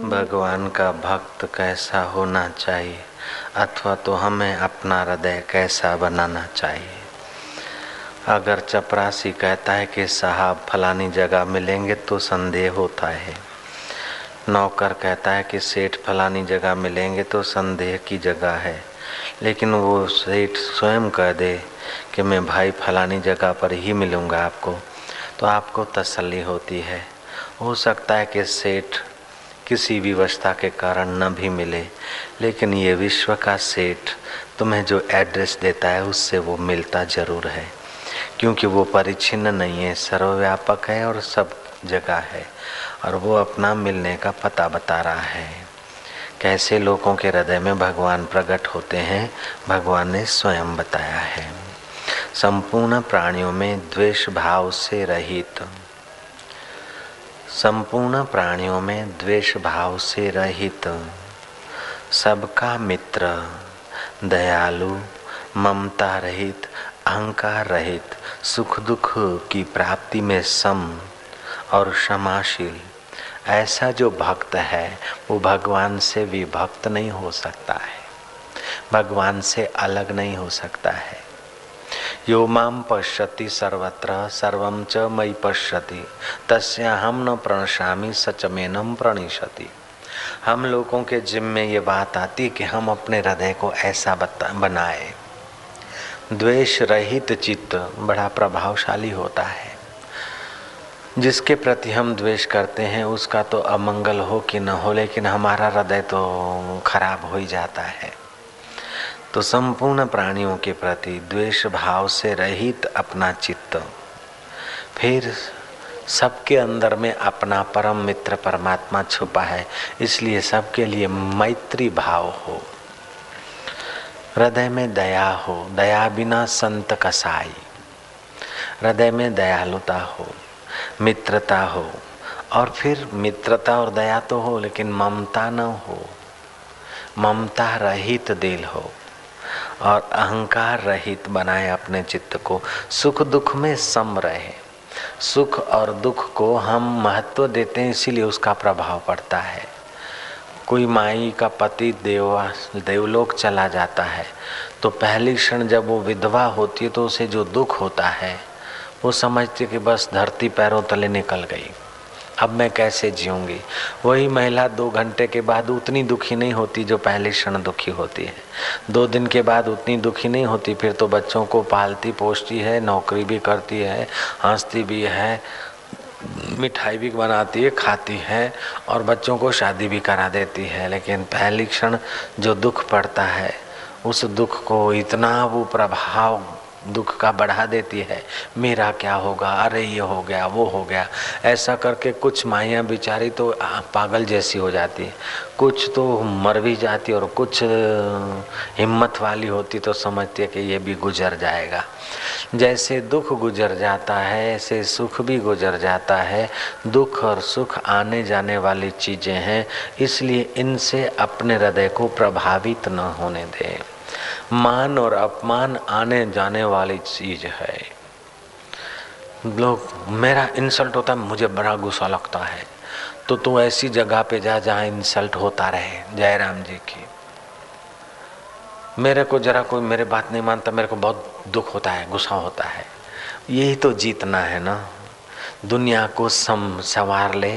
भगवान का भक्त कैसा होना चाहिए अथवा तो हमें अपना हृदय कैसा बनाना चाहिए। अगर चपरासी कहता है कि साहब फलानी जगह मिलेंगे तो संदेह होता है, नौकर कहता है कि सेठ फलानी जगह मिलेंगे तो संदेह की जगह है, लेकिन वो सेठ स्वयं कह दे कि मैं भाई फलानी जगह पर ही मिलूँगा आपको, तो आपको तसल्ली होती है। हो सकता है कि सेठ किसी विवशता के कारण न भी मिले, लेकिन ये विश्व का सेठ तुम्हें जो एड्रेस देता है उससे वो मिलता ज़रूर है, क्योंकि वो परिच्छिन्न नहीं है, सर्वव्यापक है और सब जगह है, और वो अपना मिलने का पता बता रहा है। कैसे लोगों के हृदय में भगवान प्रकट होते हैं, भगवान ने स्वयं बताया है। संपूर्ण प्राणियों में द्वेष भाव से रहित, संपूर्ण प्राणियों में द्वेष भाव से रहित, सबका मित्र, दयालु, ममता रहित, अहंकार रहित, सुख दुख की प्राप्ति में सम और क्षमाशील, ऐसा जो भक्त है वो भगवान से विभक्त नहीं हो सकता है, भगवान से अलग नहीं हो सकता है। यो मां पश्यति सर्वत्र सर्वं च मयि पश्यति तस्याहं न प्रणश्यामि सच मे न प्रणश्यति। हम लोगों के जिम्मे ये बात आती कि हम अपने हृदय को ऐसा बनाए। द्वेष रहित चित्त बड़ा प्रभावशाली होता है। जिसके प्रति हम द्वेष करते हैं उसका तो अमंगल हो कि न हो, लेकिन हमारा हृदय तो खराब हो ही जाता है। तो संपूर्ण प्राणियों के प्रति द्वेष भाव से रहित अपना चित्त, फिर सबके अंदर में अपना परम मित्र परमात्मा छुपा है, इसलिए सबके लिए मैत्री भाव हो, हृदय में दया हो, दया बिना संत कसाई, हृदय में दयालुता हो, मित्रता हो, और फिर मित्रता और दया तो हो लेकिन ममता न हो, ममता रहित दिल हो, और अहंकार रहित बनाए अपने चित्त को, सुख दुख में सम रहे। सुख और दुख को हम महत्व देते हैं, इसीलिए उसका प्रभाव पड़ता है। कोई माई का पति देवलोक चला जाता है तो पहली क्षण जब वो विधवा होती है तो उसे जो दुख होता है वो समझती है कि बस धरती पैरों तले निकल गई, अब मैं कैसे जीऊँगी। वही महिला 2 घंटे के बाद उतनी दुखी नहीं होती जो पहले क्षण दुखी होती है, 2 दिन के बाद उतनी दुखी नहीं होती, फिर तो बच्चों को पालती पोषती है, नौकरी भी करती है, हंसती भी है, मिठाई भी बनाती है, खाती है, और बच्चों को शादी भी करा देती है। लेकिन पहली क्षण जो दुख पड़ता है उस दुख को इतना वो प्रभाव दुख का बढ़ा देती है, मेरा क्या होगा, अरे ये हो गया वो हो गया, ऐसा करके कुछ माइयाँ बेचारी तो पागल जैसी हो जाती है, कुछ तो मर भी जाती और कुछ हिम्मत वाली होती तो समझती है कि ये भी गुजर जाएगा। जैसे दुख गुजर जाता है ऐसे सुख भी गुजर जाता है। दुख और सुख आने जाने वाली चीज़ें हैं, इसलिए इनसे अपने हृदय को प्रभावित न होने दें। मान और अपमान आने जाने वाली चीज है। लोग मेरा इंसल्ट होता है, मुझे बड़ा गुस्सा लगता है, तो तू ऐसी जगह पे जा जहाँ इंसल्ट होता रहे। जयराम जी की मेरे को जरा कोई मेरे बात नहीं मानता, मेरे को बहुत दुख होता है, गुस्सा होता है। यही तो जीतना है ना, दुनिया को संवार ले,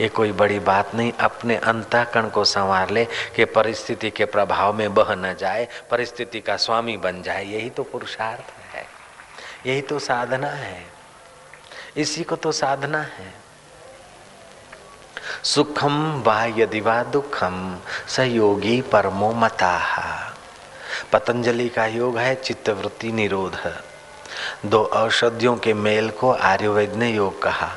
ये कोई बड़ी बात नहीं। अपने अंतःकरण को संवार ले कि परिस्थिति के प्रभाव में बह न जाए, परिस्थिति का स्वामी बन जाए। यही तो पुरुषार्थ है, यही तो साधना है, इसी को तो साधना है। सुखम वा यदि वा दुखम सहयोगी परमो मताः। पतंजलि का योग है चित्तवृत्ति निरोध। 2 औषधियों के मेल को आयुर्वेद ने योग कहा,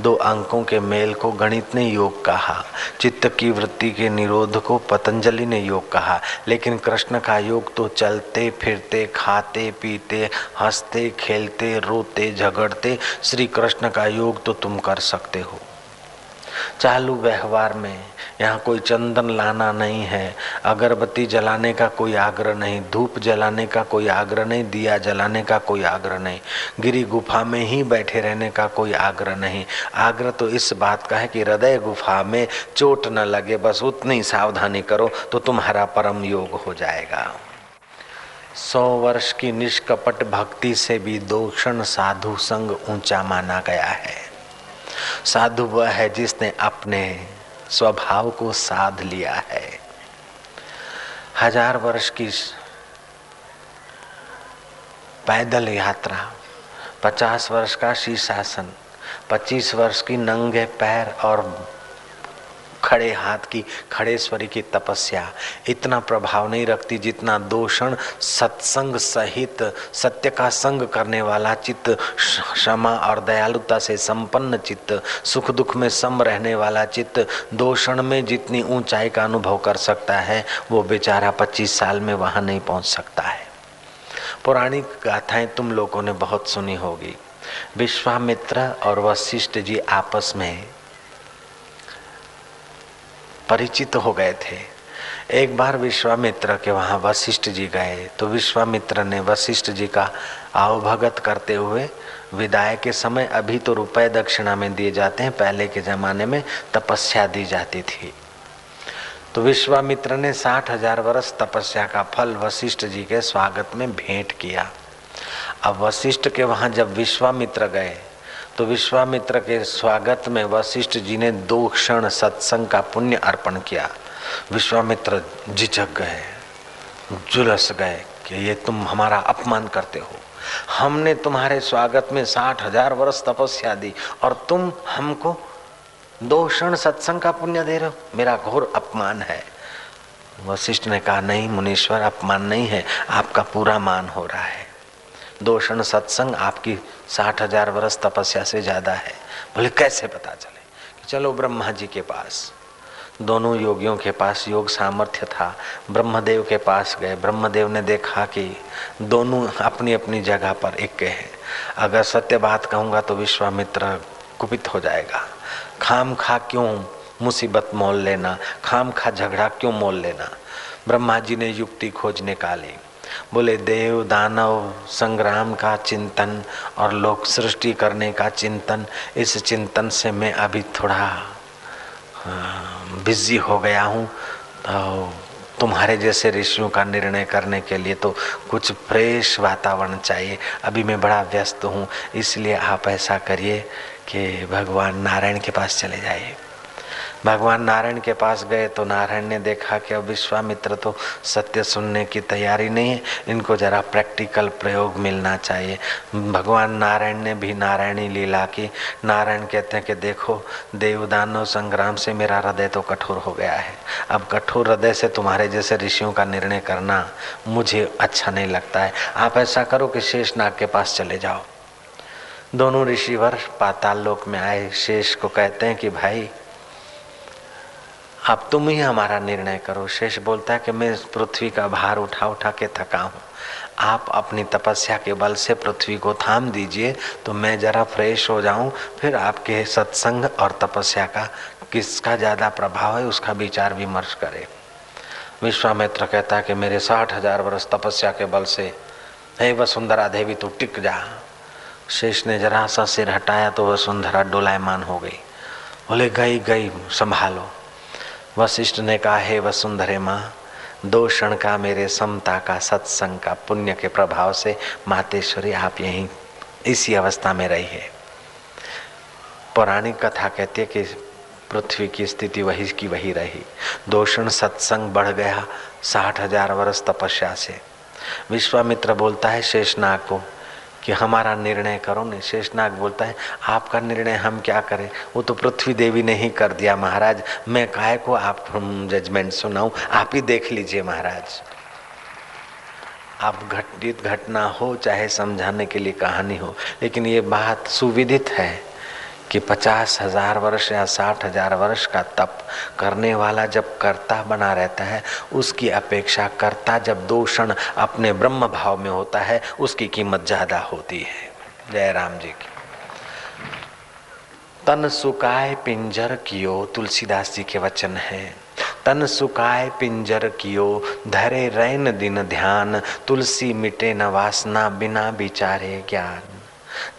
2 अंकों के मेल को गणित ने योग कहा, चित्त की वृत्ति के निरोध को पतंजलि ने योग कहा, लेकिन कृष्ण का योग तो चलते फिरते, खाते पीते, हंसते खेलते, रोते झगड़ते, श्री कृष्ण का योग तो तुम कर सकते हो। चालू व्यवहार में। यहाँ कोई चंदन लाना नहीं है, अगरबत्ती जलाने का कोई आग्रह नहीं, धूप जलाने का कोई आग्रह नहीं, दिया जलाने का कोई आग्रह नहीं, गिरी गुफा में ही बैठे रहने का कोई आग्रह नहीं। आग्रह तो इस बात का है कि हृदय गुफा में चोट न लगे, बस उतनी सावधानी करो तो तुम्हारा परम योग हो जाएगा। 100 वर्ष की निष्कपट भक्ति से भी दोषण साधु संग ऊंचा माना गया है। साधु वह है जिसने अपने स्वभाव को साध लिया है। 1000 वर्ष की पैदल यात्रा, 50 वर्ष का शीर्षासन, 25 वर्ष की नंगे पैर और खड़े हाथ की खड़ेश्वरी की तपस्या इतना प्रभाव नहीं रखती जितना दोषण सत्संग सहित सत्य का संग करने वाला चित्त, क्षमा और दयालुता से संपन्न चित्त, सुख दुख में सम रहने वाला चित्त दोषण में जितनी ऊंचाई का अनुभव कर सकता है वो बेचारा 25 साल में वहां नहीं पहुंच सकता है। पुरानी गाथाएं तुम लोगों ने बहुत सुनी होगी। विश्वामित्र और वशिष्ठ जी आपस में परिचित हो गए थे। एक बार विश्वामित्र के वहाँ वशिष्ठ जी गए तो विश्वामित्र ने वशिष्ठ जी का आवभगत करते हुए विदाई के समय, अभी तो रुपए दक्षिणा में दिए जाते हैं, पहले के जमाने में तपस्या दी जाती थी, तो विश्वामित्र ने 60,000 वर्ष तपस्या का फल वशिष्ठ जी के स्वागत में भेंट किया। अब वशिष्ठ के वहाँ जब विश्वामित्र गए तो विश्वामित्र के स्वागत में वशिष्ठ जी ने 2 क्षण सत्संग का पुण्य अर्पण किया। विश्वामित्र झिझक गए, झुलस गए कि ये तुम हमारा अपमान करते हो, हमने तुम्हारे स्वागत में 60,000 वर्ष तपस्या दी और तुम हमको 2 क्षण सत्संग का पुण्य दे रहे हो, मेरा घोर अपमान है। वशिष्ठ ने कहा, नहीं मुनीश्वर, अपमान नहीं है, आपका पूरा मान हो रहा है। 2 क्षण सत्संग आपकी 60,000 वर्ष तपस्या से ज़्यादा है। बोले कैसे पता चले? कि चलो ब्रह्मा जी के पास, दोनों योगियों के पास योग सामर्थ्य था, ब्रह्मदेव के पास गए। ब्रह्मदेव ने देखा कि दोनों अपनी अपनी जगह पर एक हैं, अगर सत्य बात कहूँगा तो विश्वामित्र कुपित हो जाएगा, खाम खा क्यों मुसीबत मोल लेना, खाम खा झगड़ा क्यों मोल लेना। ब्रह्मा जी ने युक्ति खोज निकाली। बोले देव दानव संग्राम का चिंतन और लोक सृष्टि करने का चिंतन, इस चिंतन से मैं अभी थोड़ा बिजी हो गया हूँ, तो तुम्हारे जैसे ऋषियों का निर्णय करने के लिए तो कुछ फ्रेश वातावरण चाहिए, अभी मैं बड़ा व्यस्त हूँ, इसलिए आप ऐसा करिए कि भगवान नारायण के पास चले जाइए। भगवान नारायण के पास गए तो नारायण ने देखा कि अब विश्वामित्र तो सत्य सुनने की तैयारी नहीं है, इनको जरा प्रैक्टिकल प्रयोग मिलना चाहिए। भगवान नारायण ने भी नारायणी लीला की। नारायण कहते हैं कि देखो देवदानव संग्राम से मेरा हृदय तो कठोर हो गया है, अब कठोर हृदय से तुम्हारे जैसे ऋषियों का निर्णय करना मुझे अच्छा नहीं लगता है, आप ऐसा करो कि शेषनाग के पास चले जाओ। दोनों ऋषिवर पाताल लोक में आए, शेष को कहते हैं कि भाई अब तुम ही हमारा निर्णय करो। शेष बोलता है कि मैं पृथ्वी का भार उठा उठा के थका हूँ, आप अपनी तपस्या के बल से पृथ्वी को थाम दीजिए तो मैं जरा फ्रेश हो जाऊँ, फिर आपके सत्संग और तपस्या का किसका ज़्यादा प्रभाव है उसका विचार विमर्श करें। विश्वामित्र कहता है कि मेरे 60,000 वर्ष तपस्या के बल से, हे वसुंधरा देवी तू टिक जा। शेष ने जरा सा सिर हटाया तो वसुंधरा डोलायमान हो गई। बोले गई गई, संभालो। वशिष्ठ ने कहा, हे वसुंधरे माँ, 2 क्षण का मेरे समता का सत्संग का पुण्य के प्रभाव से मातेश्वरी आप यहीं इसी अवस्था में रही है। पौराणिक कथा कहती है कि पृथ्वी की स्थिति वही की वही रही, 2 क्षण सत्संग बढ़ गया 60,000 वर्ष तपस्या से। विश्वामित्र बोलता है शेषनाग को कि हमारा निर्णय करो ने। शेषनाग बोलता है आपका निर्णय हम क्या करें, वो तो पृथ्वी देवी ने ही कर दिया महाराज, मैं काहे को आप जजमेंट सुनाऊं, आप ही देख लीजिए महाराज। आप घटित घटना हो चाहे समझाने के लिए कहानी हो, लेकिन ये बात सुविदित है कि 50,000 वर्ष या 60,000 वर्ष का तप करने वाला जब कर्ता बना रहता है, उसकी अपेक्षा कर्ता जब 2 क्षण अपने ब्रह्म भाव में होता है उसकी कीमत ज़्यादा होती है। जय राम जी की। तन सुकाय पिंजर कियो, तुलसीदास जी के वचन हैं। तन सुकाय पिंजर कियो, धरे रैन दिन ध्यान, तुलसी मिटे न वासना, बिना विचारे ज्ञान।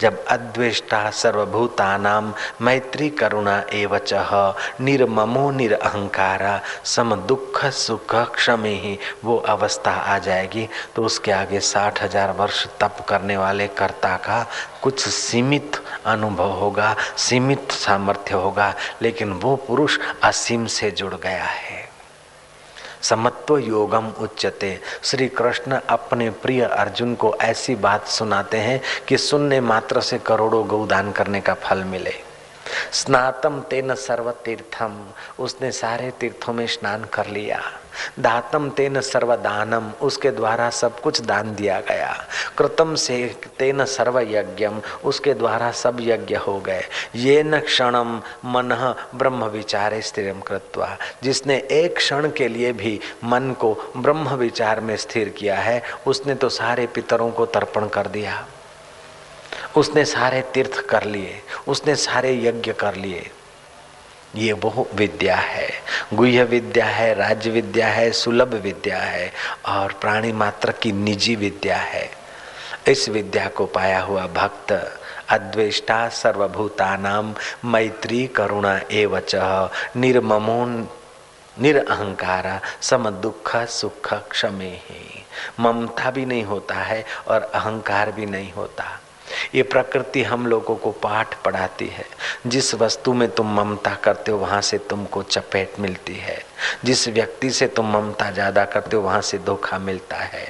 जब अद्वेष्टा सर्वभूतानाम मैत्री करुणा एवच निर्ममो निरअहंकारा सम दुख सुख क्षमे ही वो अवस्था आ जाएगी तो उसके आगे 60,000 वर्ष तप करने वाले कर्ता का कुछ सीमित अनुभव होगा, सीमित सामर्थ्य होगा, लेकिन वो पुरुष असीम से जुड़ गया है। समत्व योगम उच्यते। श्री कृष्ण अपने प्रिय अर्जुन को ऐसी बात सुनाते हैं कि सुनने मात्र से करोड़ों गौदान करने का फल मिले। स्नातम तेन सर्व तीर्थम, उसने सारे तीर्थों में स्नान कर लिया। दातम तेन सर्व दानम, उसके द्वारा सब कुछ दान दिया गया। कृतम से तेन सर्व यज्ञम, उसके द्वारा सब यज्ञ हो गए। ये न क्षणम मनः ब्रह्म विचारे स्थिरम कृत्वा, जिसने एक क्षण के लिए भी मन को ब्रह्म विचार में स्थिर किया है उसने तो सारे पितरों को तर्पण कर दिया, उसने सारे तीर्थ कर लिए, उसने सारे यज्ञ कर लिए। ये वो विद्या है, गुह्य विद्या है, राज्य विद्या है, सुलभ विद्या है और प्राणी मात्र की निजी विद्या है। इस विद्या को पाया हुआ भक्त अद्वेष्टा सर्वभूतानाम मैत्री करुणा एवच निर्ममो निरअहंकारा सम दुख सुख क्षमेहि। ममता भी नहीं होता है और अहंकार भी नहीं होता। ये प्रकृति हम लोगों को पाठ पढ़ाती है। जिस वस्तु में तुम ममता करते हो वहाँ से तुमको चपेट मिलती है। जिस व्यक्ति से तुम ममता ज़्यादा करते हो वहाँ से धोखा मिलता है।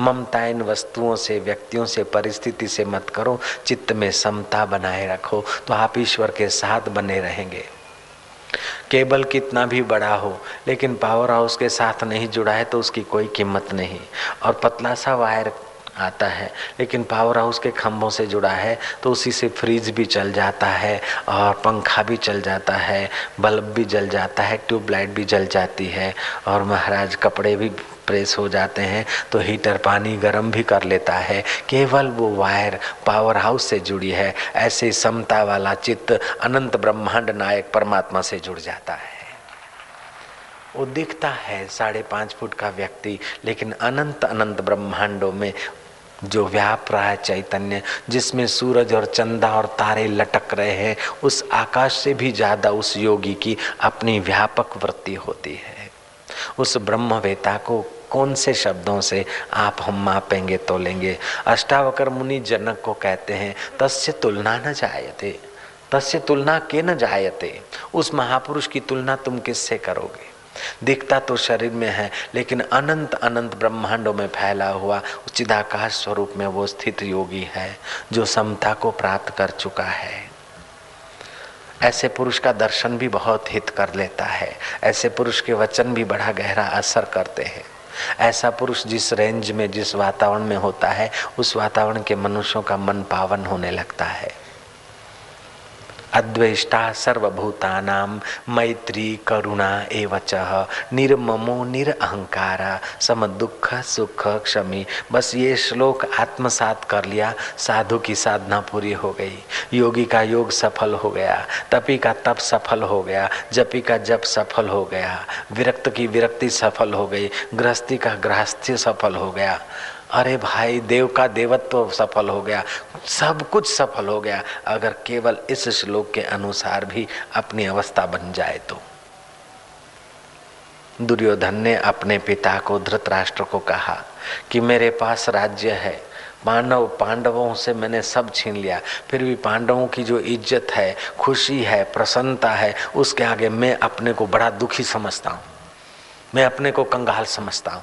ममता इन वस्तुओं से, व्यक्तियों से, परिस्थिति से मत करो। चित्त में समता बनाए रखो तो आप ईश्वर के साथ बने रहेंगे। केबल कितना भी बड़ा हो लेकिन पावर हाउस के साथ नहीं जुड़ा है तो उसकी कोई कीमत नहीं। और पतला सा वायर आता है लेकिन पावर हाउस के खंभों से जुड़ा है तो उसी से फ्रिज भी चल जाता है और पंखा भी चल जाता है, बल्ब भी जल जाता है, ट्यूबलाइट भी जल जाती है और महाराज कपड़े भी प्रेस हो जाते हैं तो हीटर पानी गर्म भी कर लेता है। केवल वो वायर पावर हाउस से जुड़ी है। ऐसे समता वाला चित्त अनंत ब्रह्मांड नायक परमात्मा से जुड़ जाता है। वो दिखता है 5.5 फुट का व्यक्ति लेकिन अनंत अनंत ब्रह्मांडों में जो व्याप रहा है चैतन्य, जिसमें सूरज और चंदा और तारे लटक रहे हैं, उस आकाश से भी ज़्यादा उस योगी की अपनी व्यापक वृत्ति होती है। उस ब्रह्मवेता को कौन से शब्दों से आप हम मापेंगे तोलेंगे। अष्टावक्र मुनि जनक को कहते हैं तस्य तुलना न जायते, तस्य तुलना के न जायते। उस महापुरुष की तुलना तुम किससे करोगे। दिखता तो शरीर में है लेकिन अनंत अनंत ब्रह्मांडों में फैला हुआ चिदाकाश स्वरूप में वो स्थित योगी है जो समता को प्राप्त कर चुका है। ऐसे पुरुष का दर्शन भी बहुत हित कर लेता है। ऐसे पुरुष के वचन भी बड़ा गहरा असर करते हैं। ऐसा पुरुष जिस रेंज में, जिस वातावरण में होता है उस वातावरण के मनुष्यों का मन पावन होने लगता है। अद्वेष्टा सर्वभूतानां मैत्री करुणा एवच निर्ममो निरअहंकारा सम दुख सुख क्षमी। बस ये श्लोक आत्मसात कर लिया, साधु की साधना पूरी हो गई, योगी का योग सफल हो गया, तपी का तप सफल हो गया, जपी का जप सफल हो गया, विरक्त की विरक्ति सफल हो गई, गृहस्थी का गृहस्थ्य सफल हो गया। अरे भाई, देव का देवत्व सफल हो गया, सब कुछ सफल हो गया अगर केवल इस श्लोक के अनुसार भी अपनी अवस्था बन जाए तो। दुर्योधन ने अपने पिता को, धृतराष्ट्र को कहा कि मेरे पास राज्य है, पांडवों से मैंने सब छीन लिया, फिर भी पांडवों की जो इज्जत है, खुशी है, प्रसन्नता है, उसके आगे मैं अपने को बड़ा दुखी समझता हूँ, मैं अपने को कंगाल समझता हूँ।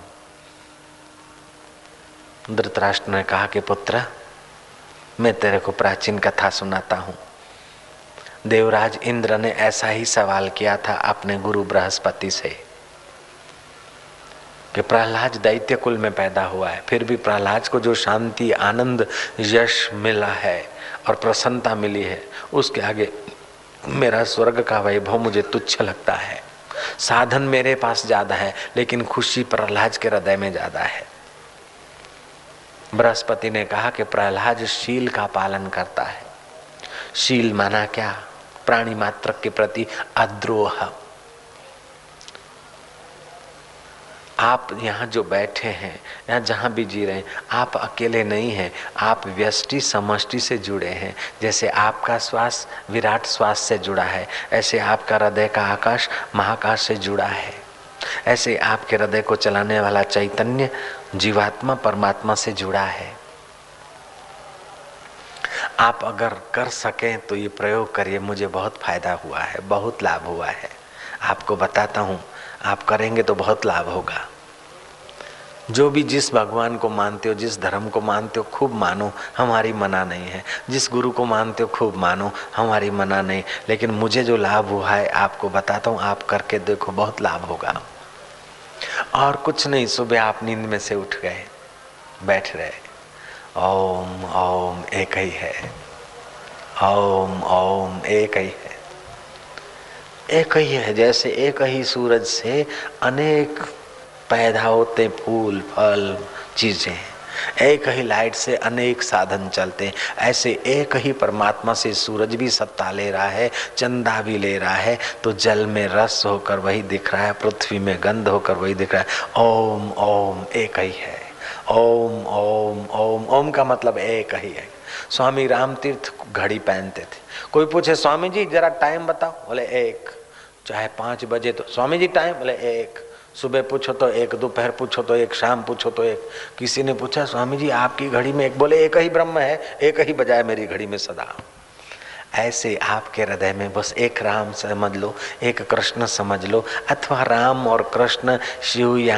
धृतराष्ट्र ने कहा कि पुत्र, मैं तेरे को प्राचीन कथा सुनाता हूँ। देवराज इंद्र ने ऐसा ही सवाल किया था अपने गुरु बृहस्पति से कि प्रहलाद दैत्य कुल में पैदा हुआ है, फिर भी प्रहलाद को जो शांति, आनंद, यश मिला है और प्रसन्नता मिली है उसके आगे मेरा स्वर्ग का वैभव मुझे तुच्छ लगता है। साधन मेरे पास ज़्यादा है लेकिन खुशी प्रहलाद के हृदय में ज़्यादा है। बृहस्पति ने कहा कि प्रहलाद शील का पालन करता है। शील माना क्या? प्राणी मात्र के प्रति अद्रोह। आप यहाँ जो बैठे हैं, यहाँ जहाँ भी जी रहे हैं, आप अकेले नहीं हैं, आप व्यष्टि समष्टि से जुड़े हैं। जैसे आपका श्वास विराट श्वास से जुड़ा है, ऐसे आपका हृदय का आकाश महाकाश से जुड़ा है, ऐसे आपके हृदय को चलाने वाला चैतन्य जीवात्मा परमात्मा से जुड़ा है। आप अगर कर सकें तो ये प्रयोग करिए। मुझे बहुत फायदा हुआ है, बहुत लाभ हुआ है, आपको बताता हूँ। आप करेंगे तो बहुत लाभ होगा। जो भी जिस भगवान को मानते हो, जिस धर्म को मानते हो, खूब मानो, हमारी मना नहीं है। जिस गुरु को मानते हो खूब मानो, हमारी मना नहीं। लेकिन मुझे जो लाभ हुआ है आपको बताता हूँ, आप करके देखो, बहुत लाभ होगा। और कुछ नहीं, सुबह आप नींद में से उठ गए, बैठ रहे, ओम ओम एक ही है, ओम ओम एक ही है, एक ही है। जैसे एक ही सूरज से अनेक पैदा होते फूल फल चीजें, एक ही लाइट से अनेक साधन चलते, ऐसे एक ही परमात्मा से सूरज भी सत्ता ले रहा है, चंदा भी ले रहा है। तो जल में रस होकर वही दिख रहा है, पृथ्वी में गंध होकर वही दिख रहा है। ओम ओम एक ही है, ओम ओम ओम ओम का मतलब एक ही है। स्वामी राम तीर्थ घड़ी पहनते थे। कोई पूछे स्वामी जी जरा टाइम बताओ, बोले एक। चाहे 5 बजे तो स्वामी जी टाइम, बोले एक। सुबह पूछो तो एक, दोपहर पूछो तो एक, शाम पूछो तो एक। किसी ने पूछा स्वामी जी आपकी घड़ी में एक, बोले एक ही ब्रह्म है, एक ही बजाए मेरी घड़ी में सदा। ऐसे आपके हृदय में बस एक राम समझ लो, एक कृष्ण समझ लो, अथवा राम और कृष्ण, शिव या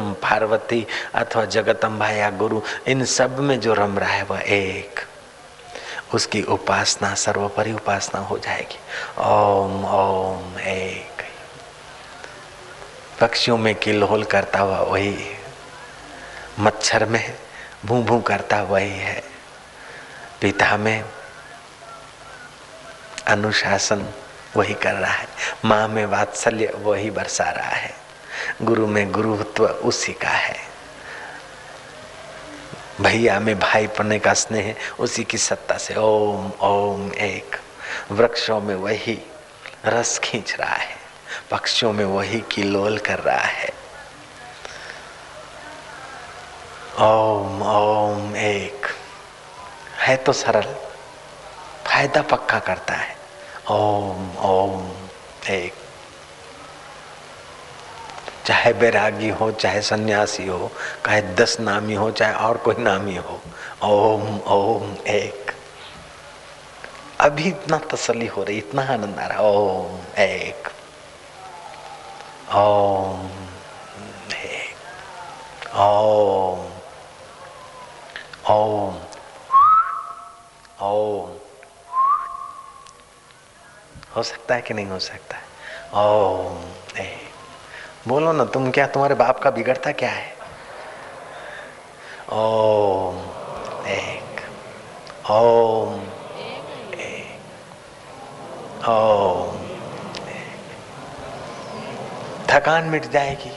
पार्वती अथवा जगदम्बा या गुरु, इन सब में जो रम रहा है वह एक, उसकी उपासना सर्वोपरि उपासना हो जाएगी। ओम ओम एक। पक्षियों में किलहोल करता हुआ वही है, मच्छर में भूं भूं करता वही है, पिता में अनुशासन वही कर रहा है, माँ में वात्सल्य वही बरसा रहा है, गुरु में गुरुत्व उसी का है, भैया में भाईपने का स्नेह उसी की सत्ता से। ओम ओम एक। वृक्षों में वही रस खींच रहा है, पक्षियों में वही किलोल कर रहा है। ओम ओम एक है तो सरल, फायदा पक्का करता है। ओम ओम एक। चाहे बैरागी हो, चाहे सन्यासी हो, चाहे 10 नामी हो, चाहे और कोई नामी हो, ओम ओम एक। अभी इतना तसल्ली हो रही, इतना आनंद आ रहा। ओम एक, ओम एक, ओम ओम ओम। हो सकता है कि नहीं हो सकता है? ओम एक बोलो ना तुम, क्या तुम्हारे बाप का बिगड़ता क्या है? ओम एक, ओम एक, ओम एक। थकान मिट जाएगी।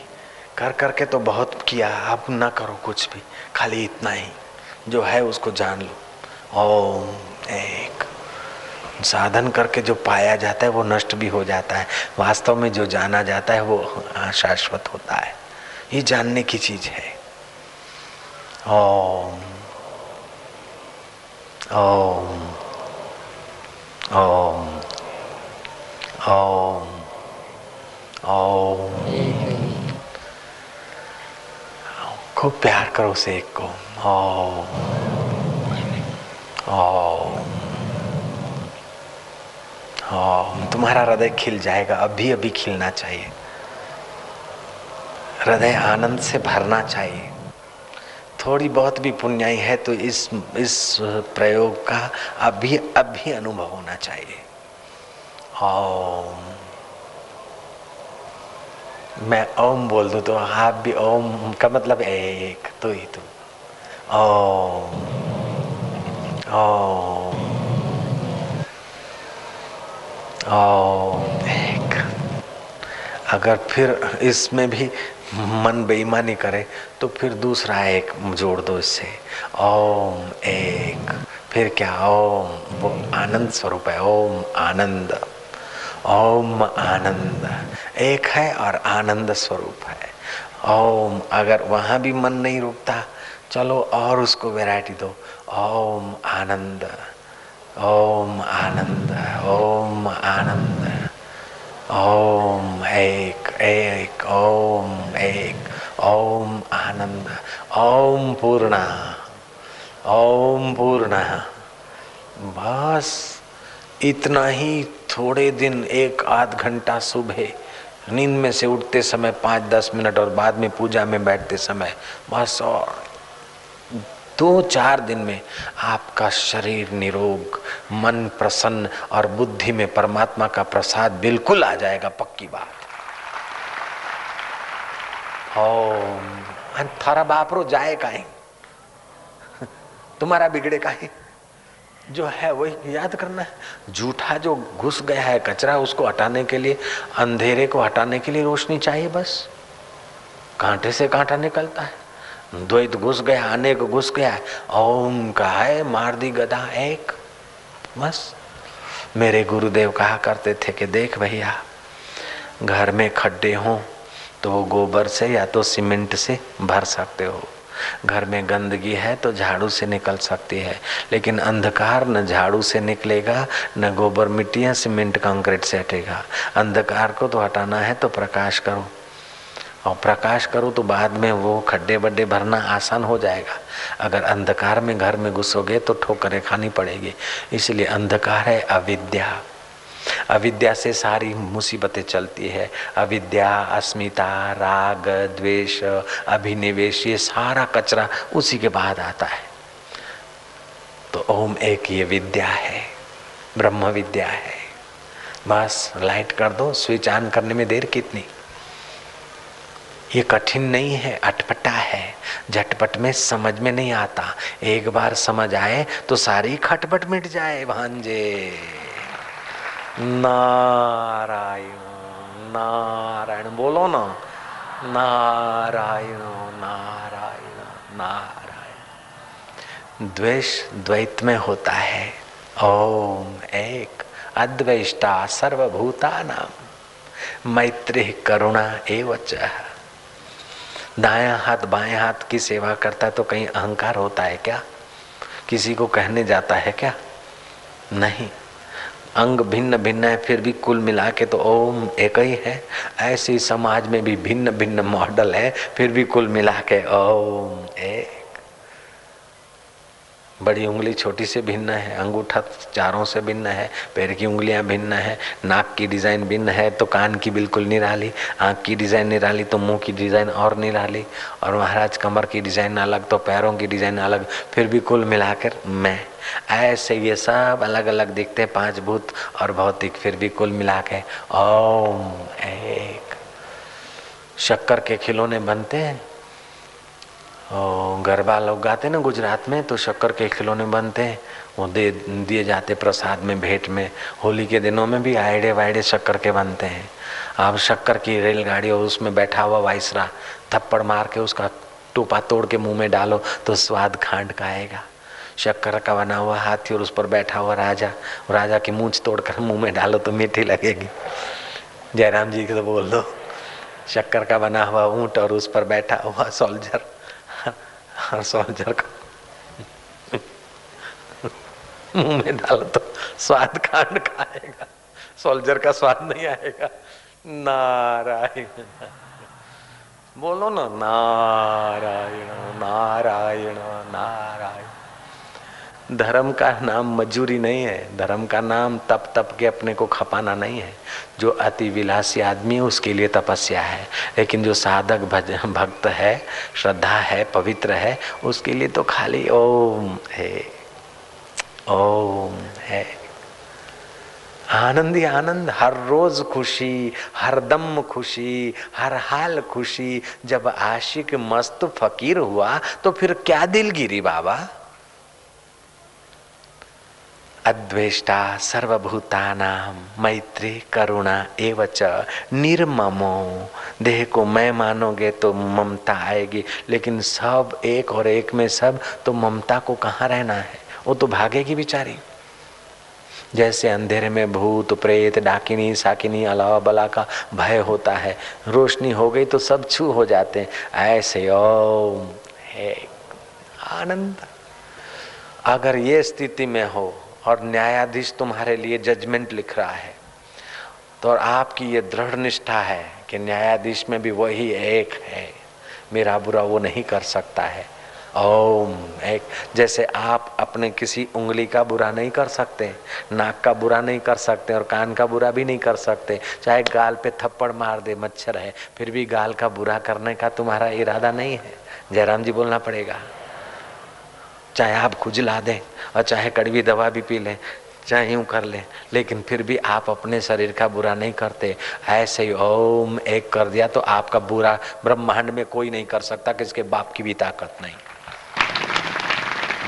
कर करके तो बहुत किया, अब ना करो कुछ भी, खाली इतना ही जो है उसको जान लो। ओम एक। साधन करके जो पाया जाता है वो नष्ट भी हो जाता है, वास्तव में जो जाना जाता है वो शाश्वत होता है। ये जानने की चीज है। ओम ओम ओम ओम ओम। खूब प्यार करो उसे एक को। ओम ओम। हाँ, तुम्हारा हृदय खिल जाएगा। अभी अभी खिलना चाहिए, हृदय आनंद से भरना चाहिए। थोड़ी बहुत भी पुण्याई है तो इस प्रयोग का अभी अभी अनुभव होना चाहिए। ओम। मैं ओम बोल दूं तो आप भी ओम का मतलब एक, तो ही तो ओम ओम ओम एक। अगर फिर इसमें भी मन बेईमानी करे तो फिर दूसरा एक जोड़ दो इससे, ओम एक। फिर क्या? ओम वो आनंद स्वरूप है, ओम आनंद। ओम आनंद एक है और आनंद स्वरूप है ओम। अगर वहां भी मन नहीं रुकता चलो और उसको वैरायटी दो, ओम आनंद ओम आनंद ओम आनंद ओम एक एक ओम एक ओम आनंद ओम पूर्णा बस। इतना ही थोड़े दिन एक आध घंटा सुबह नींद में से उठते समय 5-10 मिनट और बाद में पूजा में बैठते समय बस, और 2-4 दिन में आपका शरीर निरोग, मन प्रसन्न और बुद्धि में परमात्मा का प्रसाद बिल्कुल आ जाएगा, पक्की बात। ओम थारा बापरो जाए काहे, तुम्हारा बिगड़े काहे, जो है वही याद करना है। झूठा जो घुस गया है कचरा, उसको हटाने के लिए, अंधेरे को हटाने के लिए रोशनी चाहिए। बस कांटे से कांटा निकलता है। द्वैत घुस गया, अनेक घुस गया, ओम का है मार दी गदा एक। बस मेरे गुरुदेव कहा करते थे कि देख भैया, घर में खड्डे हों तो वो गोबर से या तो सीमेंट से भर सकते हो, घर में गंदगी है तो झाड़ू से निकल सकती है, लेकिन अंधकार न झाड़ू से निकलेगा न गोबर मिट्टी या सीमेंट कंक्रीट से हटेगा। अंधकार को तो हटाना है तो प्रकाश करो, और प्रकाश करो तो बाद में वो खड्डे बड्डे भरना आसान हो जाएगा। अगर अंधकार में घर में घुसोगे तो ठोकरें खानी पड़ेगी। इसलिए अंधकार है अविद्या, अविद्या से सारी मुसीबतें चलती है। अविद्या, अस्मिता, राग, द्वेष, अभिनिवेश, ये सारा कचरा उसी के बाद आता है। तो ओम एक ये विद्या है, ब्रह्म विद्या है। बस लाइट कर दो, स्विच ऑन करने में देर कितनी। ये कठिन नहीं है, अटपटा है, झटपट में समझ में नहीं आता। एक बार समझ आए तो सारी खटपट मिट जाए भांजे। नारायण नारायण बोलो ना, नारायण नारायण नारायण। द्वेष द्वैत में होता है। ओम एक अद्वैष्टा सर्वभूतानां मैत्री करुणा एवच। दायां हाथ बायां हाथ की सेवा करता है तो कहीं अहंकार होता है क्या? किसी को कहने जाता है क्या? नहीं। अंग भिन्न भिन्न है फिर भी कुल मिला के तो ओम एक ही है। ऐसे ही समाज में भी भिन्न भिन्न मॉडल है फिर भी कुल मिला के ओम एक। बड़ी उंगली छोटी से भिन्न है, अंगूठा चारों से भिन्न है, पैर की उंगलियां भिन्न है, नाक की डिजाइन भिन्न है तो कान की बिल्कुल निराली, आँख की डिजाइन निराली तो मुंह की डिजाइन और निराली, और महाराज कमर की डिजाइन अलग तो पैरों की डिजाइन अलग, फिर भी कुल मिलाकर मैं। ऐसे ये सब अलग अलग दिखते पांच भूत और भौतिक, फिर भी कुल मिला के ओम एक। शक्कर के खिलौने बनते हैं, गरबा लोग गाते ना गुजरात में, तो शक्कर के खिलौने बनते हैं, वो दे दिए जाते प्रसाद में, भेंट में। होली के दिनों में भी आयड़े वायड़े शक्कर के बनते हैं। आप शक्कर की रेलगाड़ी और उसमें बैठा हुआ वाइसरा, थप्पड़ मार के उसका टोपा तोड़ के मुंह में डालो तो स्वाद खांड का आएगा। शक्कर का बना हुआ हाथी और उस पर बैठा हुआ राजा, राजा की मूंछ तोड़कर मुंह में डालो तो मीठी लगेगी। जयराम जी को बोल दो। शक्कर का बना हुआ ऊंट और उस पर बैठा हुआ सोल्जर, हर सोल्जर का मुंह में डालो तो स्वाद खांड का आएगा, सोल्जर का स्वाद नहीं आएगा। नारायण बोलो ना, नारायण नारायण नारायण। धर्म का नाम मजूरी नहीं है, धर्म का नाम तप तप के अपने को खपाना नहीं है। जो अति विलासी आदमी है उसके लिए तपस्या है, लेकिन जो साधक भक्त है, श्रद्धा है, पवित्र है, उसके लिए तो खाली ओम है, ओम है। आनंद ही आनंद, हर रोज खुशी, हर दम खुशी, हर हाल खुशी। जब आशिक मस्त फकीर हुआ तो फिर क्या दिलगिरी बाबा। अद्वेष्टा सर्वभूतानां मैत्री करुणा एवच निर्ममो। देह को मैं मानोगे तो ममता आएगी, लेकिन सब एक और एक में सब, तो ममता को कहाँ रहना है, वो तो भागेगी बेचारी। जैसे अंधेरे में भूत प्रेत डाकिनी साकिनी अलावा बला का भय होता है, रोशनी हो गई तो सब छू हो जाते हैं, ऐसे ओम है आनंद। अगर ये स्थिति में हो और न्यायाधीश तुम्हारे लिए जजमेंट लिख रहा है तो आपकी ये दृढ़ निष्ठा है कि न्यायाधीश में भी वही एक है, मेरा बुरा वो नहीं कर सकता है, ओम एक। जैसे आप अपने किसी उंगली का बुरा नहीं कर सकते, नाक का बुरा नहीं कर सकते और कान का बुरा भी नहीं कर सकते, चाहे गाल पे थप्पड़ मार दे मच्छर है फिर भी गाल का बुरा करने का तुम्हारा इरादा नहीं है, जयराम जी बोलना पड़ेगा। चाहे आप खुजला दें और चाहे कड़वी दवा भी पी लें, चाहे यूँ कर लें, लेकिन फिर भी आप अपने शरीर का बुरा नहीं करते। ऐसे ही ओम एक कर दिया तो आपका बुरा ब्रह्मांड में कोई नहीं कर सकता, किसके बाप की भी ताकत नहीं।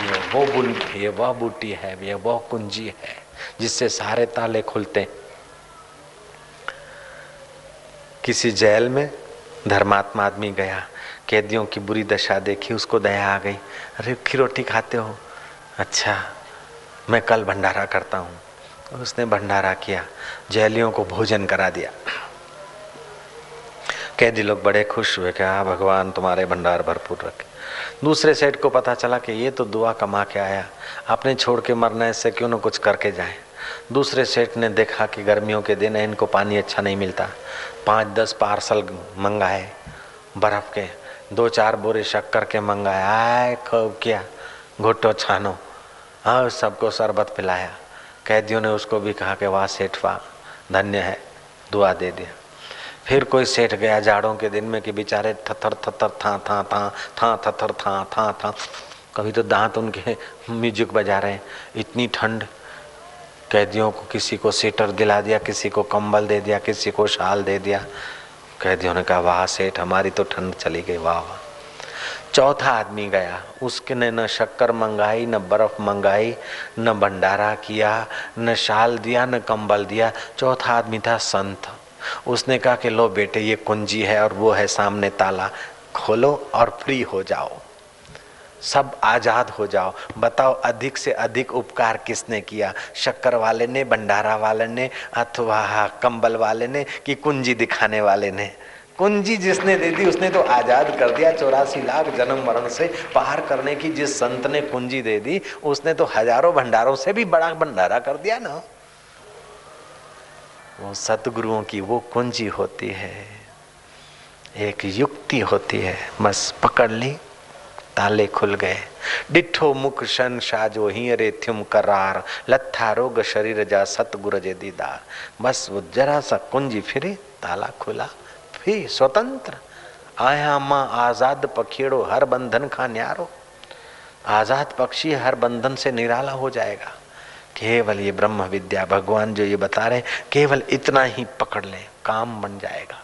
ये वो बूटी, ये वह बूटी है, ये वह कुंजी है जिससे सारे ताले खुलते। किसी जेल में धर्मात्मा आदमी गया, कैदियों की बुरी दशा देखी, उसको दया आ गई, अरे खिरोटी खाते हो, अच्छा मैं कल भंडारा करता हूँ। उसने भंडारा किया, जेलियों को भोजन करा दिया, कैदी लोग बड़े खुश हुए कि हाँ भगवान तुम्हारे भंडार भरपूर रखे। दूसरे सेठ को पता चला कि ये तो दुआ कमा के आया, आपने छोड़ के मरना, इससे क्यों ना कुछ करके जाए। दूसरे सेठ ने देखा कि गर्मियों के दिन इनको पानी अच्छा नहीं मिलता, 5-10 पार्सल मंगाए बर्फ के, 2-4 बोरे शक्कर के मंगाए, आए खूब किया घुटो छानो और सबको शरबत पिलाया। कैदियों ने उसको भी कहा कि वाह सेठ वाह धन्य है, दुआ दे दिया। फिर कोई सेठ गया जाड़ों के दिन में कि बेचारे थथर थथर था था था था थथर था था था, कभी तो दांत उनके म्यूजिक बजा रहे हैं, इतनी ठंड। कैदियों को किसी को सीटर दिला दिया, किसी को कंबल दे दिया, किसी को शाल दे दिया। कैदियों ने कहा वाह सेठ हमारी तो ठंड चली गई, वाह वाह। चौथा आदमी गया, उसने न शक्कर मंगाई, न बर्फ मंगाई, न भंडारा किया, न शाल दिया, न कंबल दिया। चौथा आदमी था संत, उसने कहा कि लो बेटे ये कुंजी है और वो है सामने ताला, खोलो और फ्री हो जाओ, सब आजाद हो जाओ। बताओ अधिक से अधिक उपकार किसने किया, शक्कर वाले ने, भंडारा वाले ने, अथवा कंबल वाले ने कि कुंजी दिखाने वाले ने? कुंजी जिसने दे दी उसने तो आजाद कर दिया। 84 लाख जन्म मरण से पार करने की जिस संत ने कुंजी दे दी उसने तो हजारों भंडारों से भी बड़ा भंडारा कर दिया ना। वो सतगुरुओं की वो कुंजी होती है, एक युक्ति होती है, बस पकड़ ली ताले खुल गए। डिठो मुख शन साजो हीरे थ्युम करार लत्था रोग शरीर जा सतगुरु जे दीदार। बस वो जरा सा कुंजी फिरे ताला खुला, फिर स्वतंत्र आया माँ आजाद पखेड़ो हर बंधन खा न्यारो। आजाद पक्षी हर बंधन से निराला हो जाएगा। केवल ये ब्रह्म विद्या भगवान जो ये बता रहे हैं केवल इतना ही पकड़ लें, काम बन जाएगा।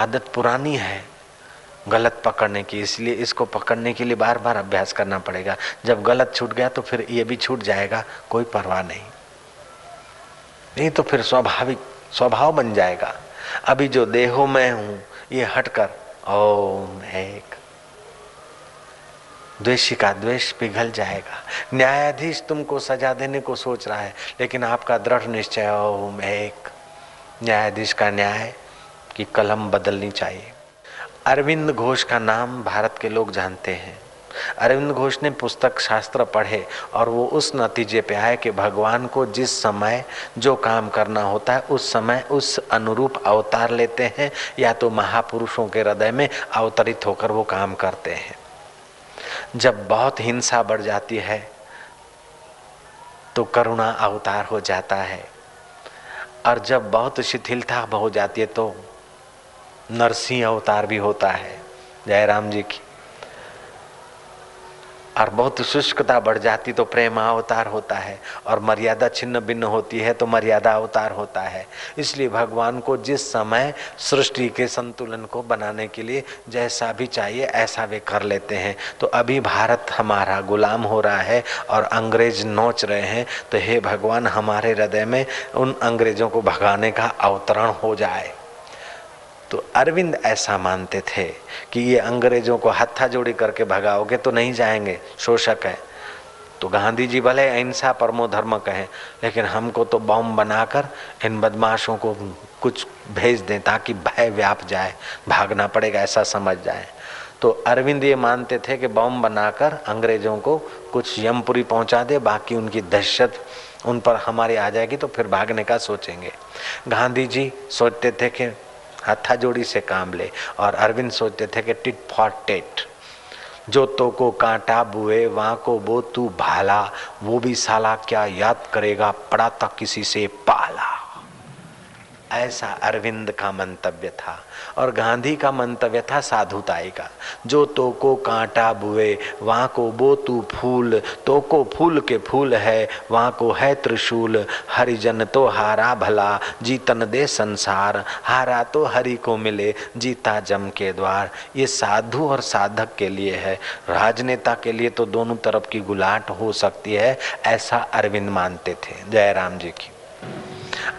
आदत पुरानी है गलत पकड़ने की, इसलिए इसको पकड़ने के लिए बार बार अभ्यास करना पड़ेगा। जब गलत छूट गया तो फिर ये भी छूट जाएगा, कोई परवाह नहीं, नहीं तो फिर स्वाभाविक स्वभाव बन जाएगा। अभी जो देहो मैं हूं ये हटकर ओम एक, द्वेषी का द्वेष पिघल जाएगा। न्यायाधीश तुमको सजा देने को सोच रहा है लेकिन आपका दृढ़ निश्चय ओम एक। न्यायाधीश का न्याय की कलम बदलनी चाहिए। अरविंद घोष का नाम भारत के लोग जानते हैं। अरविंद घोष ने पुस्तक शास्त्र पढ़े और वो उस नतीजे पे आए कि भगवान को जिस समय जो काम करना होता है उस समय उस अनुरूप अवतार लेते हैं, या तो महापुरुषों के हृदय में अवतरित होकर वो काम करते हैं। जब बहुत हिंसा बढ़ जाती है तो करुणा अवतार हो जाता है, और जब बहुत शिथिलता हो जाती है तो नरसिंह अवतार भी होता है जयराम जी की, और बहुत शुष्कता बढ़ जाती तो प्रेम अवतार होता है, और मर्यादा छिन्न भिन्न होती है तो मर्यादा अवतार होता है। इसलिए भगवान को जिस समय सृष्टि के संतुलन को बनाने के लिए जैसा भी चाहिए ऐसा वे कर लेते हैं। तो अभी भारत हमारा गुलाम हो रहा है और अंग्रेज नोच रहे हैं, तो हे भगवान हमारे हृदय में उन अंग्रेजों को भगाने का अवतरण हो जाए। तो अरविंद ऐसा मानते थे कि ये अंग्रेजों को हत्था जोड़ी करके भगाओगे तो नहीं जाएंगे, शोषक है। तो गांधी जी भले अहिंसा परमो धर्म कहें, लेकिन हमको तो बम बनाकर इन बदमाशों को कुछ भेज दें ताकि भय व्याप जाए, भागना पड़ेगा ऐसा समझ जाए। तो अरविंद ये मानते थे कि बम बनाकर अंग्रेजों को कुछ यमपुरी पहुंचा दे, बाकी उनकी दहशत उन पर हमारी आ जाएगी तो फिर भागने का सोचेंगे। गांधी जी सोचते थे कि हथाजोड़ी से काम ले, और अरविंद सोचते थे कि टिट फॉर टेट, जो तो को कांटा बुए वहाँ को वो तू भाला, वो भी साला क्या याद करेगा, पड़ा था किसी से पाला। ऐसा अरविंद का मंतव्य था। और गांधी का मंतव्य था साधुताई का, जो तो को कांटा बुए वहाँ को वो तू फूल, तो को फूल के फूल है वहाँ को है त्रिशूल, हरिजन तो हारा भला जीतन दे संसार, हारा तो हरि को मिले जीता जम के द्वार। ये साधु और साधक के लिए है, राजनेता के लिए तो दोनों तरफ की गुलाट हो सकती है, ऐसा अरविंद मानते थे। जयराम जी की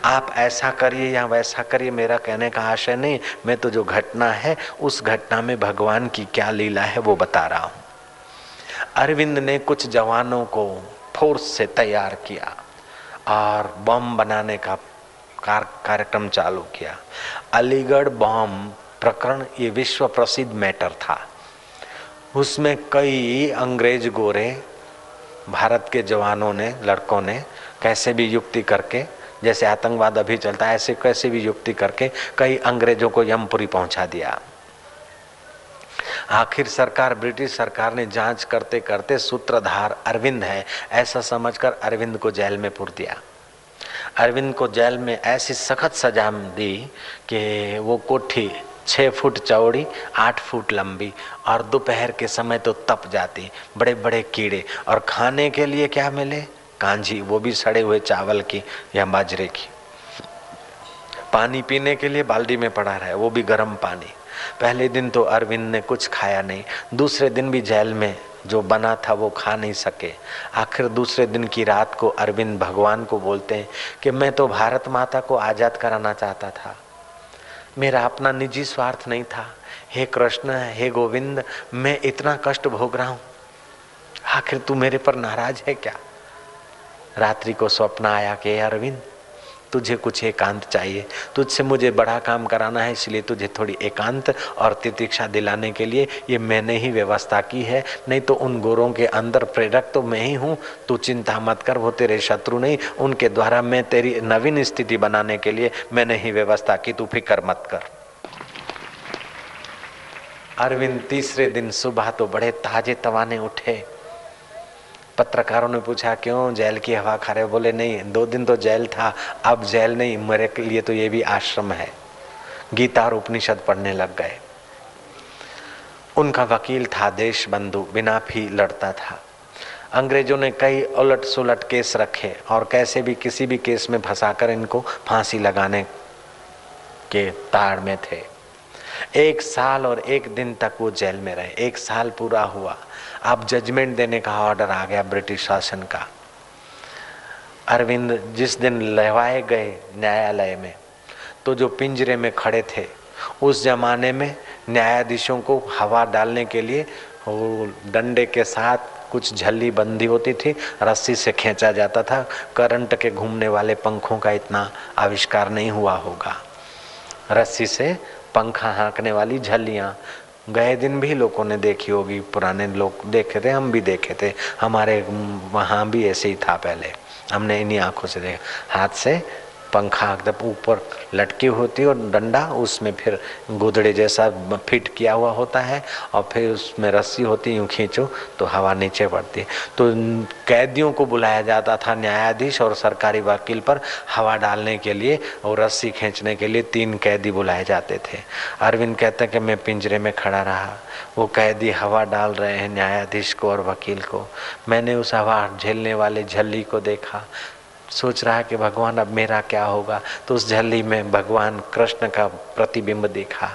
आप ऐसा करिए या वैसा करिए मेरा कहने का आशय नहीं, मैं तो जो घटना है उस घटना में भगवान की क्या लीला है वो बता रहा हूँ। अरविंद ने कुछ जवानों को फोर्स से तैयार किया और बम बनाने का कार्यक्रम चालू किया। अलीगढ़ बम प्रकरण ये विश्व प्रसिद्ध मैटर था, उसमें कई अंग्रेज गोरे भारत के जवानों ने, लड़कों ने कैसे भी युक्ति करके, जैसे आतंकवाद अभी चलता है ऐसे कैसे भी युक्ति करके कई अंग्रेजों को यमपुरी पहुंचा दिया। आखिर सरकार, ब्रिटिश सरकार ने जांच करते करते सूत्रधार अरविंद है ऐसा समझकर अरविंद को जेल में पूर दिया। अरविंद को जेल में ऐसी सख्त सजा दी कि वो कोठी 6 फुट चौड़ी 8 फुट लंबी, और दोपहर के समय तो तप जाती, बड़े बड़े कीड़े, और खाने के लिए क्या मिले, कांजी, वो भी सड़े हुए चावल की या बाजरे की। पानी पीने के लिए बाल्टी में पड़ा रहा है, वो भी गर्म पानी। पहले दिन तो अरविंद ने कुछ खाया नहीं, दूसरे दिन भी जेल में जो बना था वो खा नहीं सके। आखिर दूसरे दिन की रात को अरविंद भगवान को बोलते हैं कि मैं तो भारत माता को आज़ाद कराना चाहता था, मेरा अपना निजी स्वार्थ नहीं था। हे कृष्ण, हे गोविंद, मैं इतना कष्ट भोग रहा हूँ, आखिर तू मेरे पर नाराज है क्या? रात्रि को स्वप्न आया कि अरविंद तुझे कुछ एकांत चाहिए, तुझसे मुझे बड़ा काम कराना है, इसलिए तुझे थोड़ी एकांत और तितिक्षा दिलाने के लिए ये मैंने ही व्यवस्था की है, नहीं तो उन गोरों के अंदर प्रेरक तो मैं ही हूँ, तू चिंता मत कर, वो तेरे शत्रु नहीं, उनके द्वारा मैं तेरी नवीन स्थिति बनाने के लिए मैंने ही व्यवस्था की, तू फिक्र मत कर। अरविंद तीसरे दिन सुबह तो बड़े ताजे तवाने उठे। पत्रकारों ने पूछा क्यों जेल की हवा खा रहे? बोले नहीं, 2 दिन तो जेल था, अब जेल नहीं, मेरे के लिए तो ये भी आश्रम है। गीता और उपनिषद पढ़ने लग गए। उनका वकील था देश बंधु, बिना फी लड़ता था। अंग्रेजों ने कई उलट सुलट केस रखे और कैसे भी किसी भी केस में फंसाकर इनको फांसी लगाने के ताड़ में थे। 1 साल और 1 दिन तक वो जेल में रहे। 1 साल पूरा हुआ, अब जजमेंट देने का ऑर्डर आ गया ब्रिटिश शासन का। अरविंद जिस दिन लहवाए गए न्यायालय में, तो जो पिंजरे में खड़े थे, उस जमाने में न्यायाधीशों को हवा डालने के लिए डंडे के साथ कुछ झल्ली बंधी होती थी, रस्सी से खींचा जाता था। करंट के घूमने वाले पंखों का इतना आविष्कार नहीं हुआ होगा, रस्सी से पंखा हाँकने वाली झल्लियाँ गए दिन भी लोगों ने देखी होगी, पुराने लोग देखे थे, हम भी देखे थे, हमारे वहाँ भी ऐसे ही था, पहले हमने इन्हीं आँखों से देखा। हाथ से पंखा एकदम ऊपर लटकी होती और डंडा, उसमें फिर गुदड़े जैसा फिट किया हुआ होता है, और फिर उसमें रस्सी होती, यूँ खींचो तो हवा नीचे पड़ती। तो कैदियों को बुलाया जाता था न्यायाधीश और सरकारी वकील पर हवा डालने के लिए, और रस्सी खींचने के लिए 3 कैदी बुलाए जाते थे। अरविंद कहते कि मैं पिंजरे में खड़ा रहा, वो कैदी हवा डाल रहे हैं न्यायाधीश को और वकील को, मैंने उस हवा झेलने वाले झल्ली को देखा, सोच रहा है कि भगवान अब मेरा क्या होगा। तो उस झल्ली में भगवान कृष्ण का प्रतिबिंब देखा।